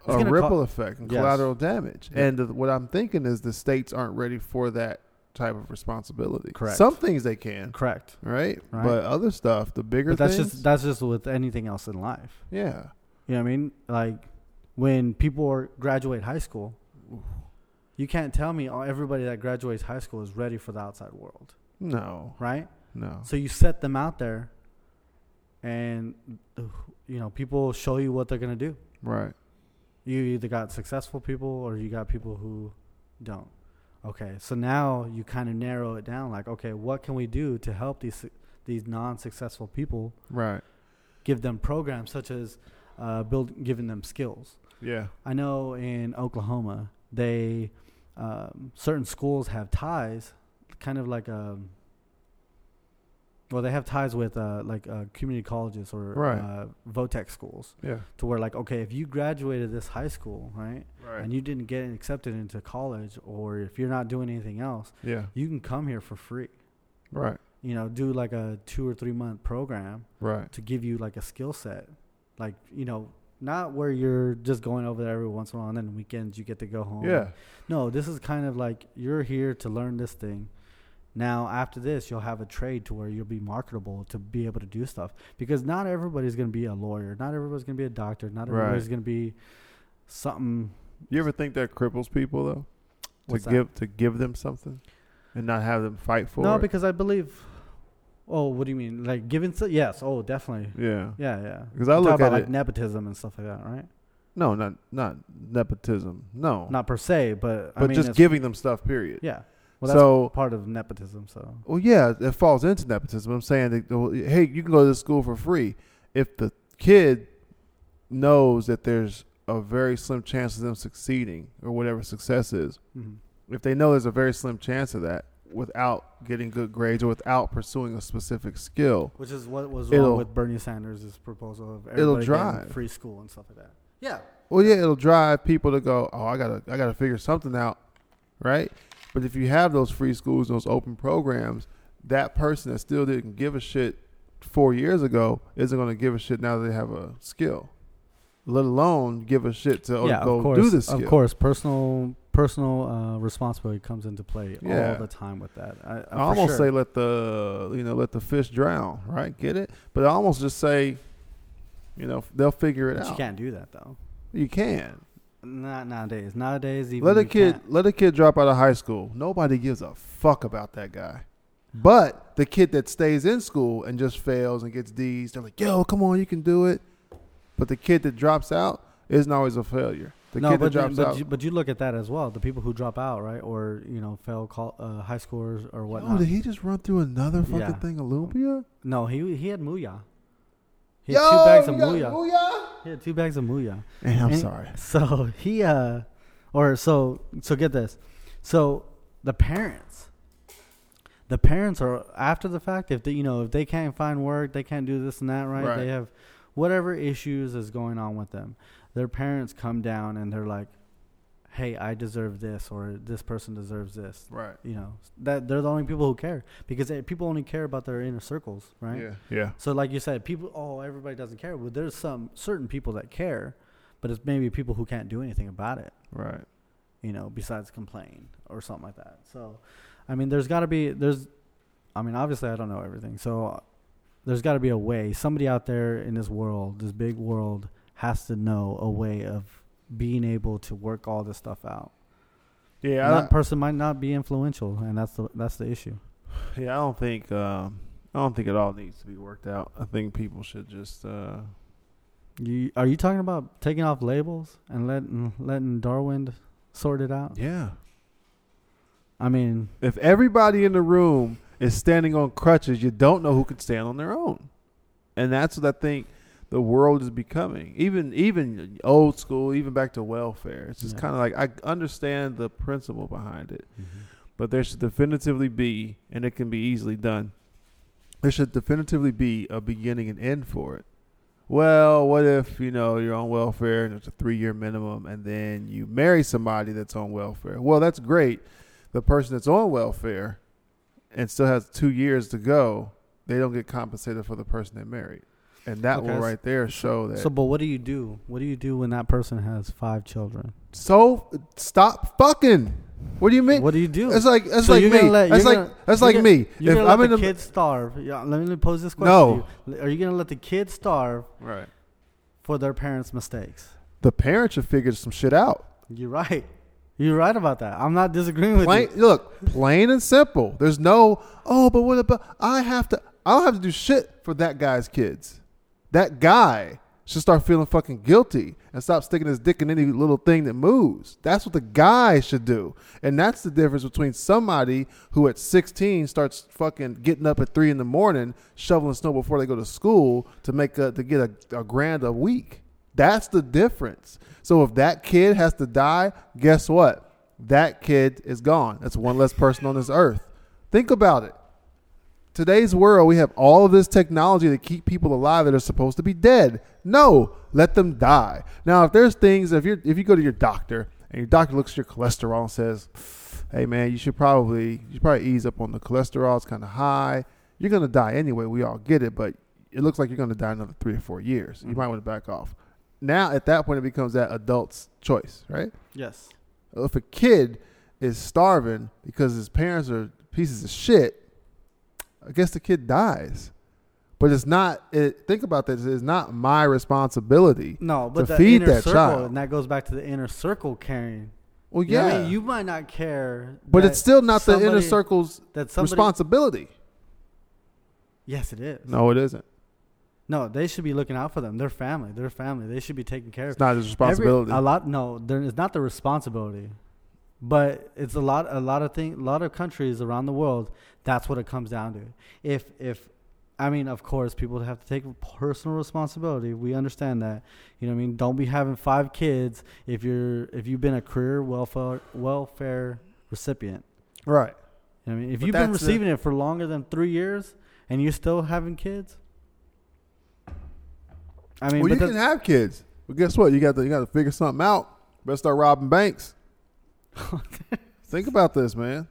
a ripple effect and collateral damage. Yeah. And what I'm thinking is the states aren't ready for that type of responsibility. Correct. Some things they can. Correct. Right? But other stuff, the bigger things. That's just with anything else in life. Yeah. You know what I mean? Like when people graduate high school, you can't tell me everybody that graduates high school is ready for the outside world. No. Right? No. So you set them out there and, people show you what they're going to do. Right. You either got successful people or you got people who don't. Okay, so now you kind of narrow it down. Like, okay, what can we do to help these non-successful people? Right. Give them programs such as giving them skills. Yeah. I know in Oklahoma, they certain schools have ties, kind of like they have ties with community colleges or Vo-Tech schools. Yeah. To where like, okay, if you graduated this high school, right, and you didn't get accepted into college, or if you're not doing anything else, you can come here for free. Right. Do like a 2 or 3 month program. Right. To give you like a skill set, like not where you're just going over there every once in a while and then weekends you get to go home. Yeah. No, this is kind of like you're here to learn this thing. Now, after this, you'll have a trade to where you'll be marketable to be able to do stuff. Because not everybody's going to be a lawyer. Not everybody's going to be a doctor. Not everybody's going to be something. You ever think that cripples people, though? To give them something and not have them fight for it? No, because I believe... Oh, what do you mean? Like giving... Yes. Oh, definitely. Yeah. Yeah, yeah. Because I look at like nepotism and stuff like that, right? No, not nepotism. No. Not per se, but... But I mean, just giving them stuff, period. Yeah. Well, that's part of nepotism, so... Well, yeah, it falls into nepotism. I'm saying, that, hey, you can go to this school for free. If the kid knows that there's a very slim chance of them succeeding, or whatever success is, if they know there's a very slim chance of that, without getting good grades or without pursuing a specific skill. Which is what was wrong with Bernie Sanders' proposal of everybody getting free school and stuff like that. Yeah. Well, yeah, it'll drive people to go, oh, I gotta figure something out, right? But if you have those free schools, those open programs, that person that still didn't give a shit 4 years ago isn't going to give a shit now that they have a skill, let alone give a shit to go do this skill. Of course, personal responsibility comes into play all the time with that. I almost say let the fish drown, right? Get it? But I almost just say, they'll figure it out. You can't do that though. You can. Not nowadays. Even let a kid drop out of high school. Nobody gives a fuck about that guy. But the kid that stays in school and just fails and gets D's, they're like, "Yo, come on, you can do it." But the kid that drops out isn't always a failure. But you look at that as well. The people who drop out, right, or fail high schoolers or whatnot. Oh, did he just run through another fucking thing, Olympia? No, he had Mooyah. He had 2 bags of Mooyah. And I'm sorry. So he, so get this. So the parents are after the fact. If they, if they can't find work, they can't do this and that, right? They have whatever issues is going on with them. Their parents come down and they're like, "Hey, I deserve this," or "This person deserves this." Right. That they're the only people who care, because people only care about their inner circles, right? Yeah. Yeah. So like you said, people. Oh, everybody doesn't care. Well, there's some certain people that care, but it's maybe people who can't do anything about it. Right. Besides complain or something like that. So, I mean, obviously I don't know everything. So there's got to be a way. Somebody out there in this world, this big world, has to know a way of being able to work all this stuff out. Yeah, that person might not be influential, and that's the issue. Yeah, I don't think it all needs to be worked out. I think people should just. Are you talking about taking off labels and letting Darwin sort it out? Yeah. I mean, if everybody in the room is standing on crutches, you don't know who can stand on their own, and that's what I think. The world is becoming even old school, even back to welfare. It's just kind of like, I understand the principle behind it, but there should definitively be, and it can be easily done. There should definitively be a beginning and end for it. Well, what if, you're on welfare and it's a 3-year minimum, and then you marry somebody that's on welfare? Well, that's great. The person that's on welfare and still has 2 years to go, they don't get compensated for the person they married. And that will right there show that. So, but what do you do? What do you do when that person has 5 children? So stop fucking. What do you mean? What do you do? It's like me. You're gonna let the kid starve. Yeah, let me pose this question. No. To you. Are you gonna let the kid starve? Right. For their parents' mistakes. The parents should figure some shit out. You're right. You're right about that. I'm not disagreeing with you. Look, plain and simple. There's no. Oh, but what about? I don't have to do shit for that guy's kids. That guy should start feeling fucking guilty and stop sticking his dick in any little thing that moves. That's what the guy should do. And that's the difference between somebody who at 16 starts fucking getting up at 3 a.m, shoveling snow before they go to school to get a grand a week. That's the difference. So if that kid has to die, guess what? That kid is gone. That's one less person on this earth. Think about it. Today's world, we have all of this technology to keep people alive that are supposed to be dead. No, let them die. Now, if there's things, if you go to your doctor and your doctor looks at your cholesterol and says, "Hey, man, you should probably ease up on the cholesterol. It's kind of high. You're gonna die anyway. We all get it, but it looks like you're gonna die another 3 or 4 years. You might want to back off." Now, at that point, it becomes that adult's choice, right? Yes. If a kid is starving because his parents are pieces of shit, I guess the kid dies. But it's not. Think about this. It's not my responsibility. No, but to feed that child, and that goes back to the inner circle caring. Well, yeah, you know, I mean, you might not care, but it's still not the inner circle's responsibility. Yes, it is. No, it isn't. No, they should be looking out for them. They're family. They're family. They should be taking care of. It's not his responsibility. No, it's not the responsibility. But it's a lot of countries around the world. That's what it comes down to. If I mean, of course, people have to take personal responsibility. We understand that. You know what I mean? Don't be having 5 kids if you've been a career welfare recipient. Right. You know what I mean? If you've been receiving it for longer than 3 years and you're still having kids, I mean, well, you can have kids, but guess what? You got to figure something out. Better start robbing banks. Think about this, man.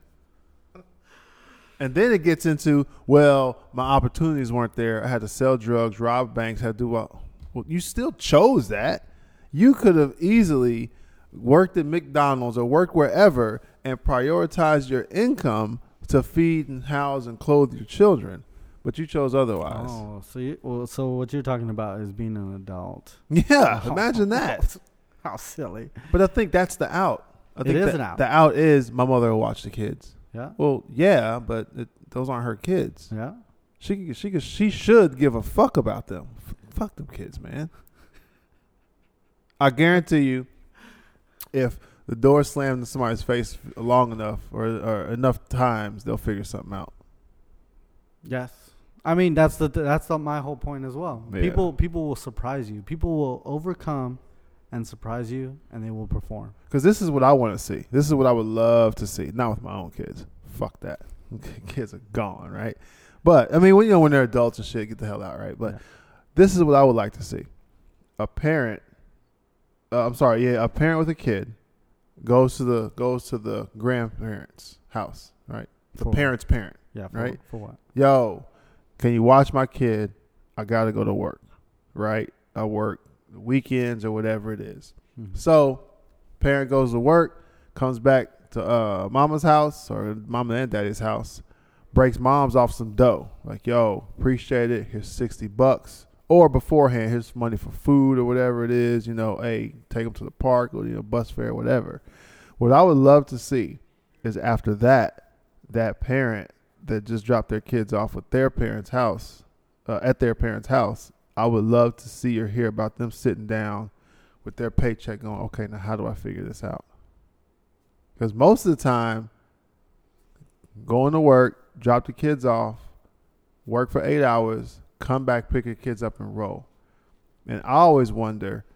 And then it gets into, well, my opportunities weren't there. I had to sell drugs, rob banks, had to do well. Well, you still chose that. You could have easily worked at McDonald's or worked wherever and prioritized your income to feed and house and clothe your children. But you chose otherwise. Oh, so what you're talking about is being an adult. Yeah, imagine that. How silly. But I think that's the out. I think it is an out. The out is my mother will watch the kids. Yeah. Well, yeah, but those aren't her kids. Yeah. She should give a fuck about them. Fuck them kids, man. I guarantee you, if the door slammed in somebody's face long enough or enough times, they'll figure something out. Yes. I mean, that's my whole point as well. Yeah. People will surprise you. People will overcome and surprise you, and they will perform. Because this is what I want to see. This is what I would love to see. Not with my own kids. Fuck that. Kids are gone, right? But I mean, when they're adults and shit, get the hell out, right? But yeah. This is what I would like to see. A parent with a kid goes to the grandparents' house, right? The parent's parent, yeah, right? For what? Yo, can you watch my kid? I gotta go to work, right? I work weekends or whatever it is. Mm-hmm. So parent goes to work, comes back to mama's house or mama and daddy's house, breaks moms off some dough. Like, yo, appreciate it. Here's $60. Or beforehand, here's money for food or whatever it is. You know, hey, take them to the park or, you know, bus fare or whatever. What I would love to see is after that parent that just dropped their kids off with their parents' house, at their parents' house, I would love to see or hear about them sitting down with their paycheck going, okay, now how do I figure this out? Because most of the time, going to work, drop the kids off, work for 8 hours, come back, pick your kids up and roll. And I always wonder,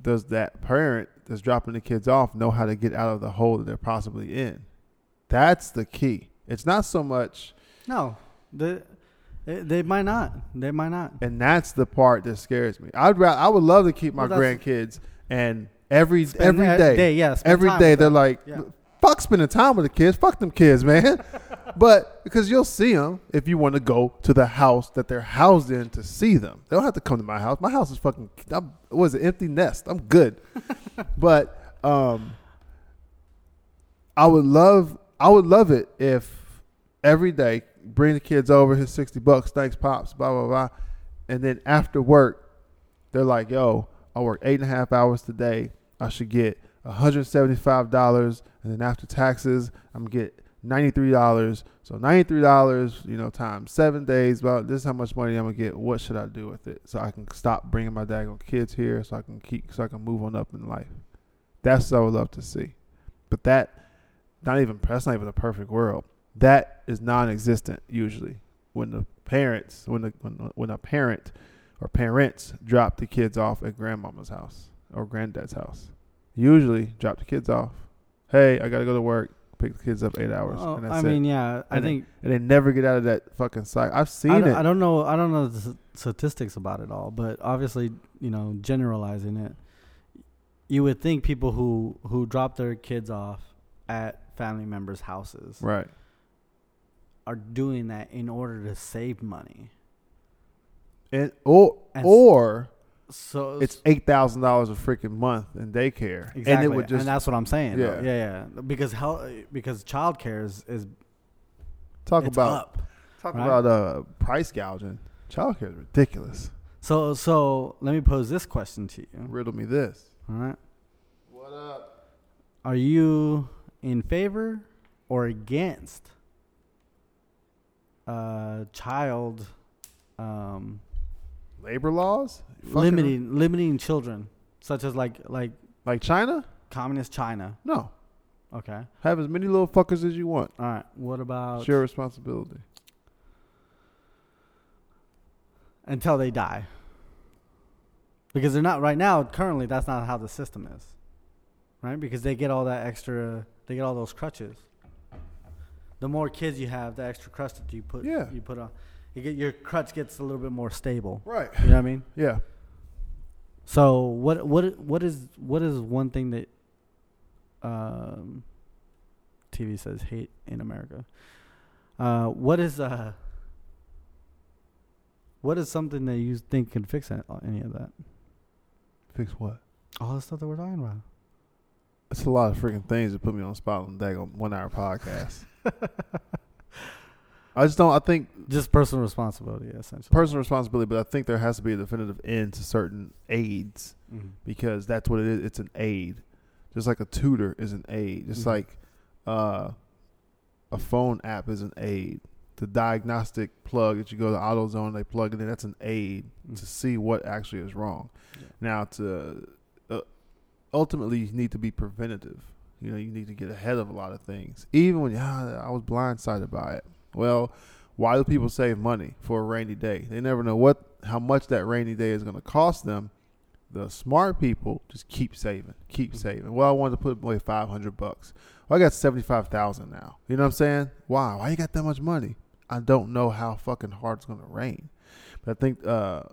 does that parent that's dropping the kids off know how to get out of the hole that they're possibly in? That's the key. It's not so much. No, They might not. And that's the part that scares me. I would love to keep my grandkids and every day. Yeah, every day they're like, yeah. Fuck spending time with the kids. Fuck them kids, man. But because you'll see them if you want to go to the house that they're housed in to see them. They don't have to come to my house. My house is fucking, it was an empty nest. I'm good. But I would love it if every day, bring the kids over, here's $60, thanks pops, blah, blah, blah. And then after work, they're like, yo, I worked 8.5 hours today. I should get $175. And then after taxes, I'm going to get $93. So $93, you know, times 7 days, about this is how much money I'm going to get. What should I do with it? So I can stop bringing my daggone kids here so I can move on up in life. That's what I would love to see. But that's not even a perfect world. That is non-existent usually when a parent or parents drop the kids off at grandmama's house or granddad's house. Usually drop the kids off. Hey, I got to go to work. Pick the kids up 8 hours. Oh, and that's it. I mean, yeah, I think. And they never get out of that fucking cycle. I've seen it. I don't know the statistics about it all, but obviously, you know, generalizing it, you would think people who drop their kids off at family members' houses, right, are doing that in order to save money. So it's $8,000 a freaking month in daycare. Exactly. And it would just, and that's what I'm saying. Yeah. Because childcare is Talk about price gouging. Childcare is ridiculous. So let me pose this question to you. Riddle me this. All right. What up? Are you in favor or against child labor laws? Limiting children, such as like China? Communist China. No. Okay. Have as many little fuckers as you want. All right. What about... It's your responsibility. Until they die. Because they're not right now. Currently, that's not how the system is. Right? Because they get all that extra... They get all those crutches. The more kids you have, the extra crutch that you put, you put on. Your crutch gets a little bit more stable. Right. You know what I mean? Yeah. So, what is one thing that... TV says hate in America. What is something that you think can fix any of that? Fix what? All the stuff that we're talking about. It's a lot of freaking things that put me on spot on that 1 hour podcast. I think personal responsibility, essentially. Personal responsibility, but I think there has to be a definitive end to certain aids because that's what it is. It's an aid. Just like a tutor is an aid. Just like a phone app is an aid. The diagnostic plug that you go to AutoZone, they plug it in, that's an aid to see what actually is wrong. Yeah. Now, to ultimately, you need to be preventative. You know, you need to get ahead of a lot of things. Even when I was blindsided by it. Well, why do people save money for a rainy day? They never know how much that rainy day is going to cost them. The smart people just keep saving. Well, I wanted to put away $500. Well, I got $75,000 now. You know what I'm saying? Why? Why you got that much money? I don't know how fucking hard it's gonna rain, but I think the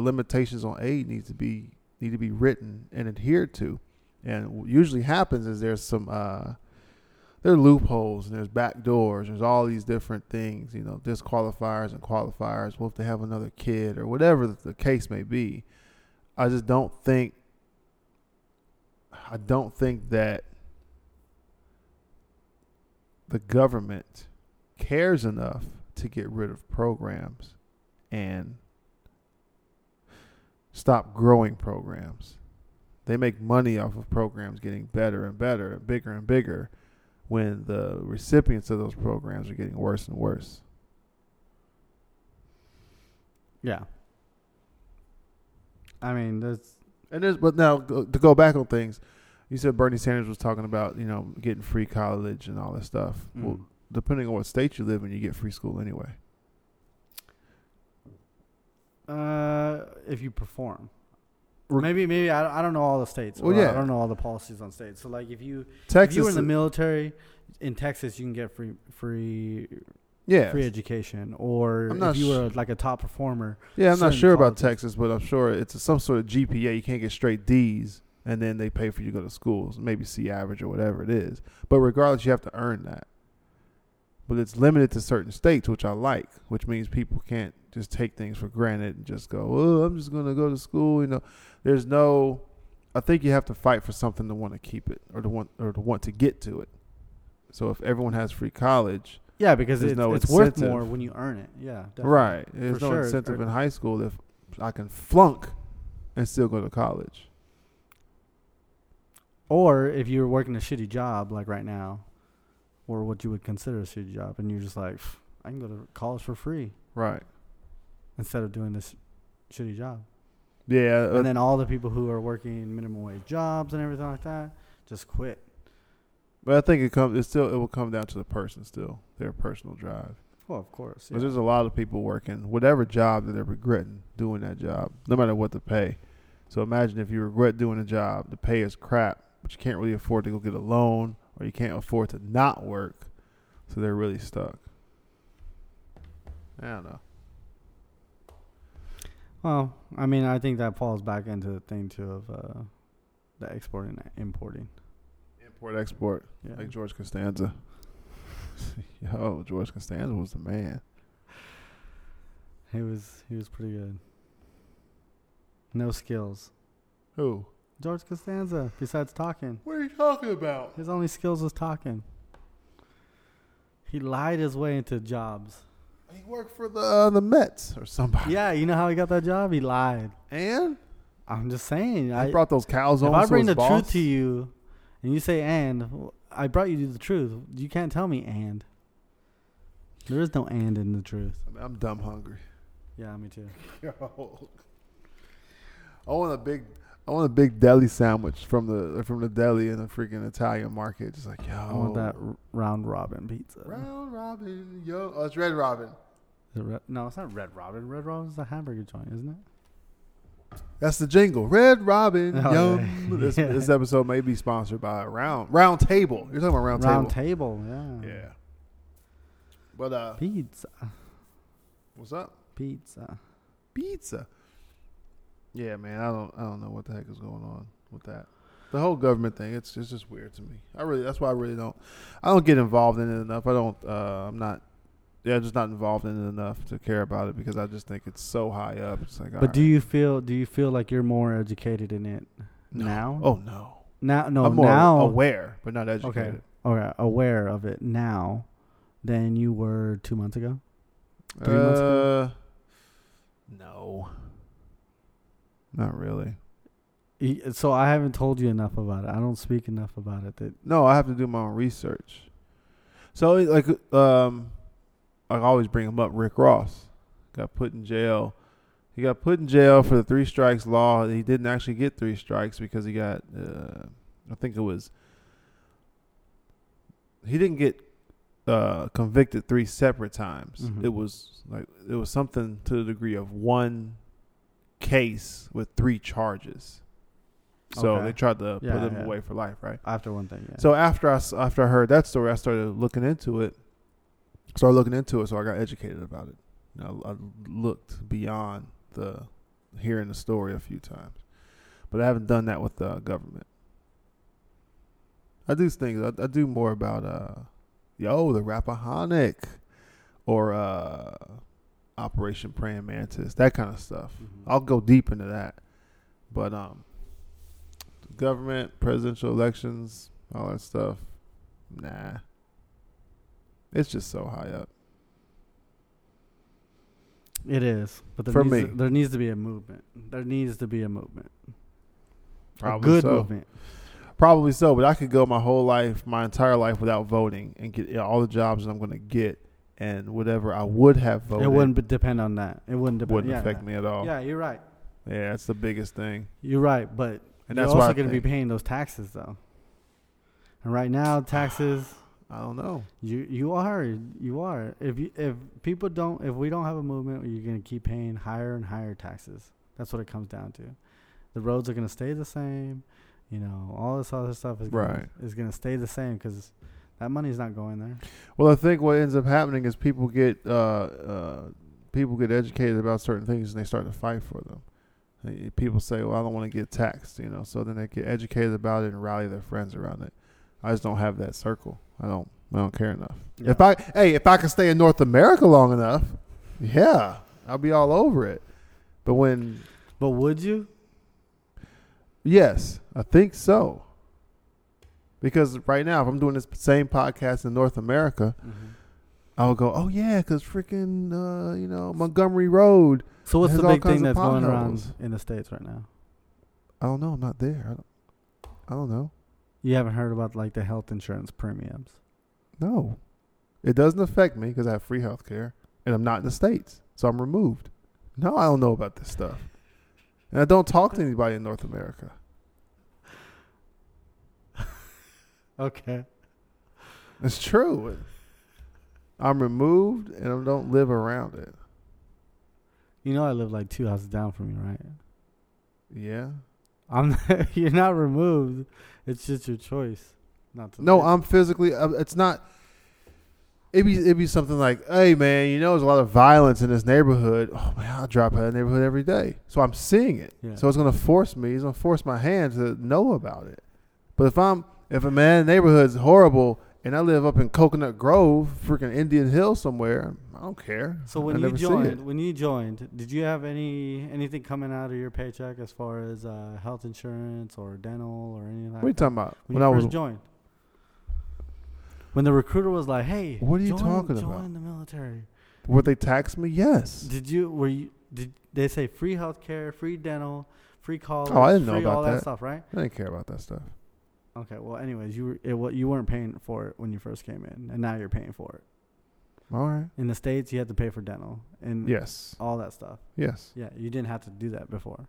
limitations on aid need to be written and adhered to. And what usually happens is there's some there are loopholes and there's back doors. There's all these different things, you know, disqualifiers and qualifiers. Well, if they have another kid or whatever the case may be. I just don't think. I don't think that the government cares enough to get rid of programs and stop growing programs. They make money off of programs getting better and better, bigger and bigger, when the recipients of those programs are getting worse and worse. Yeah. I mean, but now to go back on things, you said Bernie Sanders was talking about, you know, getting free college and all that stuff. Mm. Well, depending on what state you live in, you get free school anyway. If you perform, maybe I don't know all the states. Well, yeah, I don't know all the policies on states. So, like, if you were in the military in Texas, you can get free. Yeah, free education, or if you were like a top performer. Yeah, I'm not sure about Texas, but I'm sure it's some sort of GPA. You can't get straight D's, and then they pay for you to go to schools, maybe C average or whatever it is. But regardless, you have to earn that. But it's limited to certain states, which I like, which means people can't just take things for granted and just go, oh, I'm just going to go to school. You know, there's no. I think you have to fight for something to want to keep it or to want to get to it. So if everyone has free college. Yeah, because it's worth more when you earn it. Yeah, definitely. Right. There's no incentive in high school if I can flunk and still go to college. Or if you're working a shitty job like right now, or what you would consider a shitty job, and you're just like, I can go to college for free. Right. Instead of doing this shitty job. Yeah. And then all the people who are working minimum wage jobs and everything like that just quit. But I think it will come down to the person still, their personal drive. Well, of course. Yeah. Because there's a lot of people working whatever job that they're regretting doing that job, no matter what the pay. So imagine if you regret doing a job, the pay is crap, but you can't really afford to go get a loan, or you can't afford to not work, so they're really stuck. I don't know. Well, I mean, I think that falls back into the thing, too, of the exporting and importing. Export, yeah. Like George Costanza. Yo, George Costanza was the man. He was pretty good. No skills. Who? George Costanza. Besides talking. What are you talking about? His only skills was talking. He lied his way into jobs. He worked for the Mets or somebody. Yeah, you know how he got that job? He lied. And? I'm just saying. I brought those cows home. If I bring the truth to you and you say, and, I brought you the truth. You can't tell me and. There is no and in the truth. I'm dumb hungry. Yeah, me too. Yo. I want a big deli sandwich from the deli in the freaking Italian market. Just like, yo. I want that Round Robin pizza. Round Robin, yo. Oh, it's Red Robin. No, it's not Red Robin. Red Robin's a hamburger joint, isn't it? That's the jingle. Red Robin, yo. Yeah. This episode may be sponsored by Round Table. You're talking about Round Table. Round Table, yeah. Yeah. But pizza. What's up? Pizza. Yeah, man, I don't know what the heck is going on with that. The whole government thing, it's just weird to me. That's why I don't get involved in it enough. I'm just not involved in it enough to care about it because I just think it's so high up. It's like, but do you feel like you're more educated in it now? Oh no. I'm more aware, but not educated. Okay, aware of it now than you were 2 months ago? 3 months ago? No. Not really. So I haven't told you enough about it. I don't speak enough about it. No, I have to do my own research. So, like, I always bring him up. Rick Ross got put in jail. He got put in jail for the 3 strikes law. He didn't actually get 3 strikes because he got, he didn't get convicted 3 separate times. Mm-hmm. It was something to the degree of one case with 3 charges, so okay. They tried to put him away for life, right? After one thing, yeah. So after I heard that story, I started looking into it. So I got educated about it. I looked beyond hearing the story a few times, but I haven't done that with the government. I do things. I do more about the Rappahannock or Operation Praying Mantis, that kind of stuff. Mm-hmm. I'll go deep into that. But government, presidential elections, all that stuff, nah. It's just so high up. It is. But there needs to be a movement. Probably a good movement. Probably so, but I could go my entire life without voting and get all the jobs that I'm going to get. And whatever I would have voted. It wouldn't depend on that. It wouldn't affect me at all. Yeah, you're right. Yeah, that's the biggest thing. You're right, but you're also going to be paying those taxes, though. And right now, taxes... I don't know. You are. If we don't have a movement, you're going to keep paying higher and higher taxes. That's what it comes down to. The roads are going to stay the same. You know, all this other stuff is going to stay the same because... That money's not going there. Well, I think what ends up happening is people get educated about certain things and they start to fight for them. People say, "Well, I don't want to get taxed," you know. So then they get educated about it and rally their friends around it. I just don't have that circle. I don't care enough. Yeah. If I could stay in North America long enough, yeah, I'll be all over it. But would you? Yes, I think so. Because right now, if I'm doing this same podcast in North America, mm-hmm. I'll go, oh, yeah, because freaking, Montgomery Road. So what's the big thing that's going around in the States right now? I don't know. I'm not there. I don't know. You haven't heard about, like, the health insurance premiums? No. It doesn't affect me because I have free health care, and I'm not in the States, so I'm removed. No, I don't know about this stuff. And I don't talk to anybody in North America. Okay. It's true. I'm removed and I don't live around it. You know I live like 2 houses down from you, right? Yeah. You're not removed. It's just your choice. I'm physically it's not. It'd be something like, hey man, you know there's a lot of violence in this neighborhood. Oh man, I drop out of the neighborhood every day. So I'm seeing it. Yeah. So it's gonna force my hand to know about it. But if a man neighborhood's horrible and I live up in Coconut Grove, freaking Indian Hill somewhere, I don't care. So when you joined, did you have anything coming out of your paycheck as far as health insurance or dental or anything like that? What are you talking about? When I first joined. When the recruiter was like, "Hey, what are you talking about? Join the military." Would they tax me? Yes. Did you? Were you? Did they say free healthcare, free dental, free college? Oh, I didn't know about all that stuff, right? I didn't care about that stuff. Okay. Well, anyways, you weren't paying for it when you first came in, and now you're paying for it. All right. In the States, you had to pay for dental and all that stuff. Yes. Yeah, you didn't have to do that before.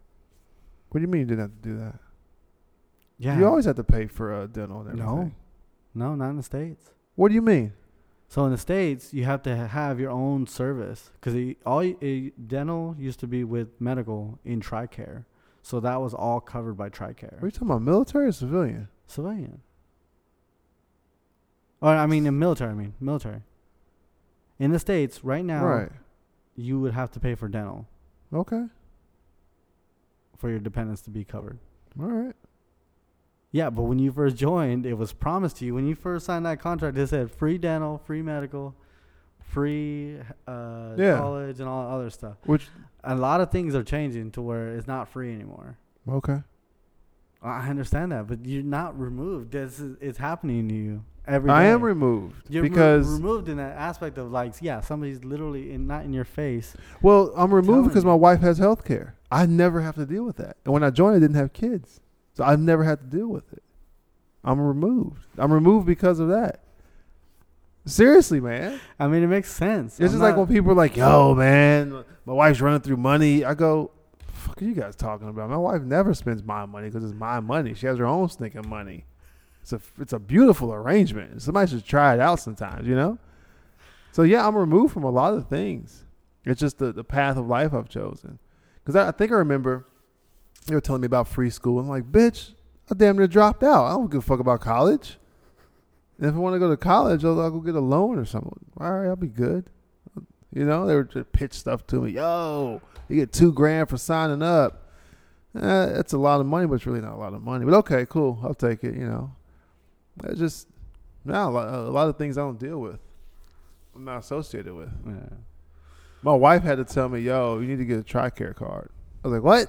What do you mean you didn't have to do that? Yeah. You always have to pay for dental and everything. No, not in the States. What do you mean? So in the States, you have to have your own service because dental used to be with medical in TRICARE. So that was all covered by TRICARE. Are you talking about military or civilian? Civilian. Or military. In the States, right now, you would have to pay for dental. Okay. For your dependents to be covered. All right. Yeah, but when you first joined, it was promised to you. When you first signed that contract, it said free dental, free medical, free college, and all other stuff. Which a lot of things are changing to where it's not free anymore. Okay. I understand that, but you're not removed. It's happening to you every day. I am removed. You're because removed in that aspect of somebody's literally not in your face. Well, I'm removed because my wife has health care. I never have to deal with that. And when I joined, I didn't have kids. So I've never had to deal with it. I'm removed. I'm removed because of that. Seriously, man. I mean, it makes sense. It's just like when people are like, yo, man, my wife's running through money. I go, fuck are you guys talking about? My wife never spends my money because it's my money. She has her own stinking money. It's a beautiful arrangement. Somebody should try it out sometimes, you know? So, yeah, I'm removed from a lot of things. It's just the path of life I've chosen. Because I think I remember... They were telling me about free school. I'm like, bitch, I damn near dropped out. I don't give a fuck about college. And if I want to go to college, I'll go get a loan or something. All right, I'll be good. You know, they were just pitch stuff to me. Yo, you get $2,000 for signing up. That's a lot of money, but it's really not a lot of money. But okay, cool. I'll take it, you know. It's just a lot of things I don't deal with. I'm not associated with. Yeah. My wife had to tell me, yo, you need to get a TRICARE card. I was like, what?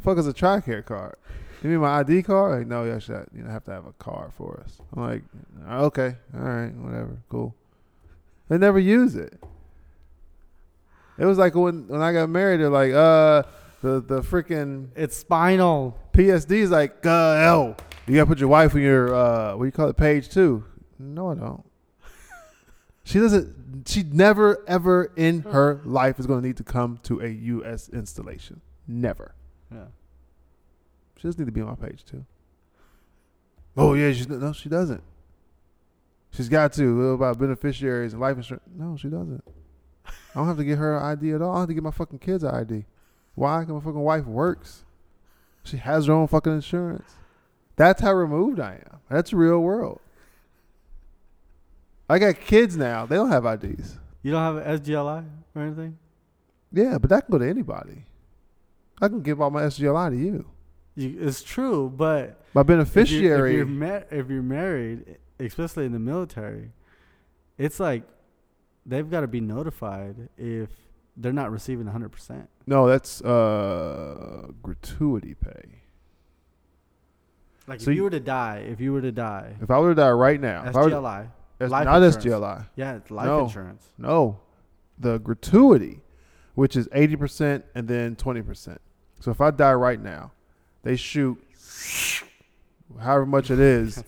Fuck is a TRICARE card? You mean my ID card? Like, no, you should have to have a card for us. I'm like, okay, all right, whatever, cool. They never use it. It was like when I got married, they're like, the freaking it's spinal. PSD's like, you gotta put your wife on your page 2. No, I don't. She never ever in her life is gonna need to come to a US installation. Never. Yeah. She doesn't need to be on my page too. Oh yeah, she doesn't. She's got to about beneficiaries and life insurance. No, she doesn't. I don't have to get her ID at all. I don't have to get my fucking kids an ID. Why? Because my fucking wife works. She has her own fucking insurance. That's how removed I am. That's real world. I got kids now. They don't have IDs. You don't have an SGLI or anything? Yeah, but that can go to anybody. I can give all my SGLI to you. It's true, but my beneficiary. If you're married, especially in the military, it's like they've got to be notified if they're not receiving 100%. No, that's gratuity pay. Like so if you were to die, if I were to die right now, SGLI, not SGLI. Yeah, it's life insurance. No, the gratuity. Which is 80% and then 20%. So if I die right now, they shoot however much it is,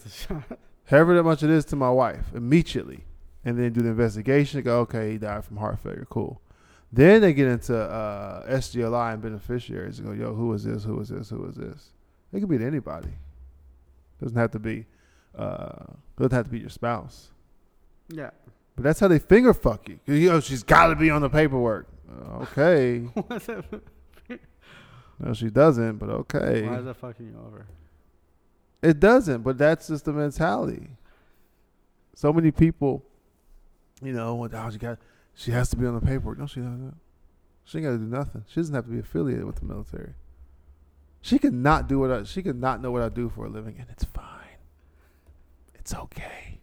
however much it is to my wife immediately, and then do the investigation. Go, okay, he died from heart failure. Cool. Then they get into SGLI and beneficiaries and go, yo, who is this? Who is this? Who is this? It could be to anybody. Doesn't have to be your spouse. Yeah. But that's how they finger fuck you. Yo, she's got to be on the paperwork. Okay. What's that? No, she doesn't, but okay. Why is that fucking you over? It doesn't, but that's just the mentality. So many people, you know, she has to be on the paperwork. No, she doesn't. She ain't got to do nothing. She doesn't have to be affiliated with the military. She could not know what I do for a living, and it's fine. It's okay.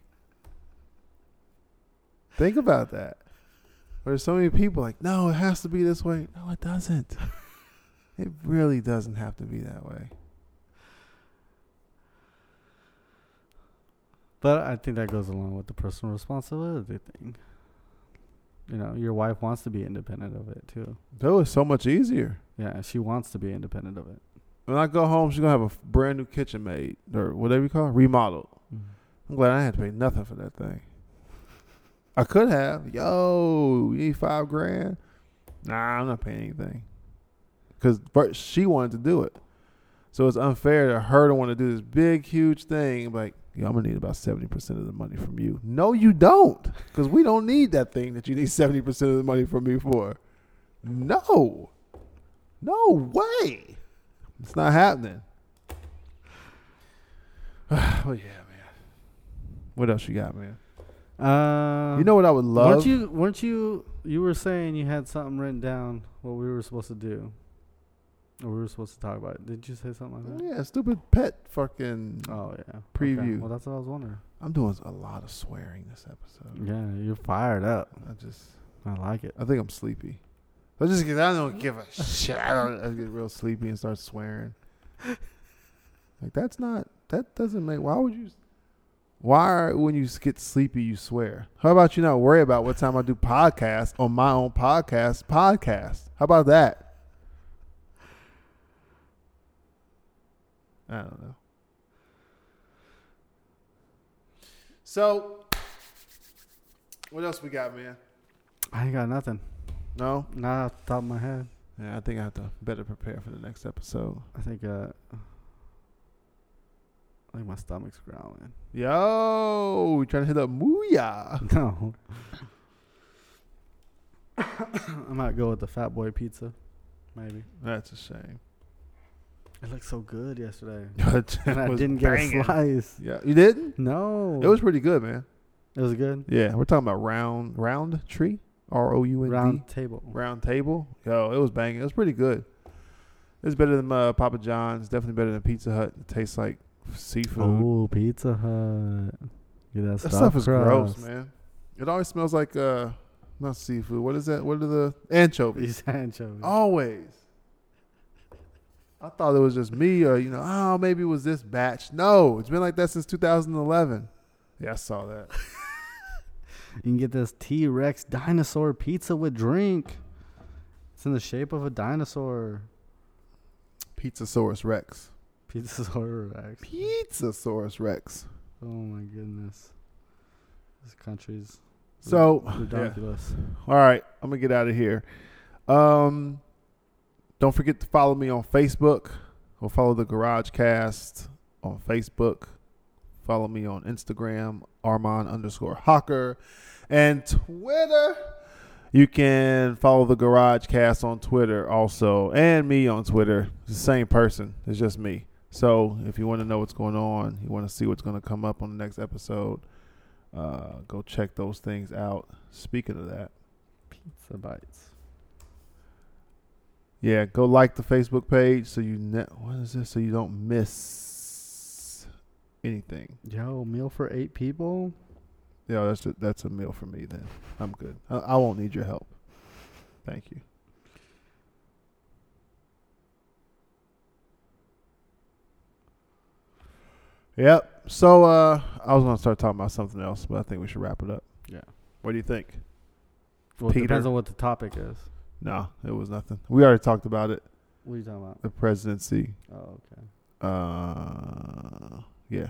Think about that. There's so many people like, no, it has to be this way. No, it doesn't. It really doesn't have to be that way. But I think that goes along with the personal responsibility thing. You know, your wife wants to be independent of it, too. That was so much easier. Yeah, she wants to be independent of it. When I go home, she's going to have a brand new kitchen made, or whatever you call it, remodeled. Mm-hmm. I'm glad I had to pay nothing for that thing. I could have. Yo, you need $5,000? Nah, I'm not paying anything. Because she wanted to do it. So it's unfair to her to want to do this big, huge thing. Like, yo, I'm going to need about 70% of the money from you. No, you don't. Because we don't need that thing that you need 70% of the money from me for. No. No way. It's not happening. Oh, yeah, man. What else you got, man? You know what I would love? You were saying you had something written down what we were supposed to do. Or we were supposed to talk about it. Did you say something like that? Yeah, stupid pet fucking preview. Okay. Well, that's what I was wondering. I'm doing a lot of swearing this episode. Yeah, you're fired up. I like it. I think I'm sleepy. I don't give a shit. I get real sleepy and start swearing. Like, that doesn't make, when you get sleepy, you swear? How about you not worry about what time I do podcasts on my own podcast? How about that? I don't know. So, what else we got, man? I ain't got nothing. No? Not off the top of my head. Yeah, I think I have to better prepare for the next episode. I think my stomach's growling. Yo, you trying to hit up Mooyah? No. I might go with the Fat Boy pizza. Maybe. That's a shame. It looked so good yesterday. And I didn't get a slice. Yeah, you didn't? No. It was pretty good, man. It was good? Yeah. We're talking about round tree? R-O-U-N-D? Round Table. Round Table? Yo, it was banging. It was pretty good. It was better than Papa John's. Definitely better than Pizza Hut. It tastes like seafood. Oh, Pizza Hut. Get that stuff is gross, man. It always smells like, not seafood. What is that? What are the anchovies? These anchovies. Always. I thought it was just me or, maybe it was this batch. No, it's been like that since 2011. Yeah, I saw that. You can get this T-Rex dinosaur pizza with drink. It's in the shape of a dinosaur. Pizzasaurus Rex. Pizzasaurus Rex. Oh, my goodness. This country's ridiculous. Yeah. All right, I'm going to get out of here. Don't forget to follow me on Facebook or follow the GarageCast on Facebook. Follow me on Instagram, Armand_Hocker, and Twitter. You can follow the GarageCast on Twitter also, and me on Twitter. It's the same person. It's just me. So if you want to know what's going on, you want to see what's going to come up on the next episode, go check those things out. Speaking of that, Pizza Bites. Yeah, go like the Facebook page so you so you don't miss anything. Yo, meal for 8 people? Yeah, that's a meal for me then. I'm good. I won't need your help. Thank you. Yep. So I was gonna start talking about something else, but I think we should wrap it up. Yeah. What do you think? Well, it depends on what the topic is. No, it was nothing. We already talked about it. What are you talking about? The presidency. Oh, okay. Yeah.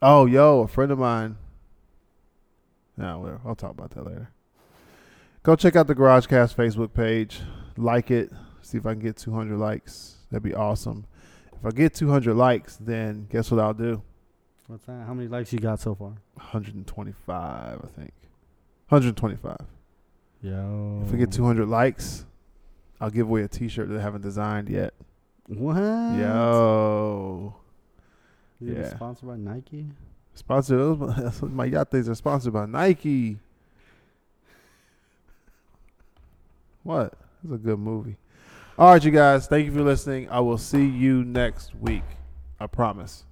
Oh, yo, a friend of mine. Nah, whatever. I'll talk about that later. Go check out the GarageCast Facebook page. Like it. See if I can get 200 likes. That'd be awesome. If I get 200 likes, then guess what I'll do? What's that? How many likes you got so far? 125, I think. 125. Yo. If we get 200 likes, I'll give away a t-shirt that I haven't designed yet. What? Yo. Is it sponsored by Nike? Sponsored? My yates are sponsored by Nike. What? That's a good movie. All right, you guys. Thank you for listening. I will see you next week. I promise.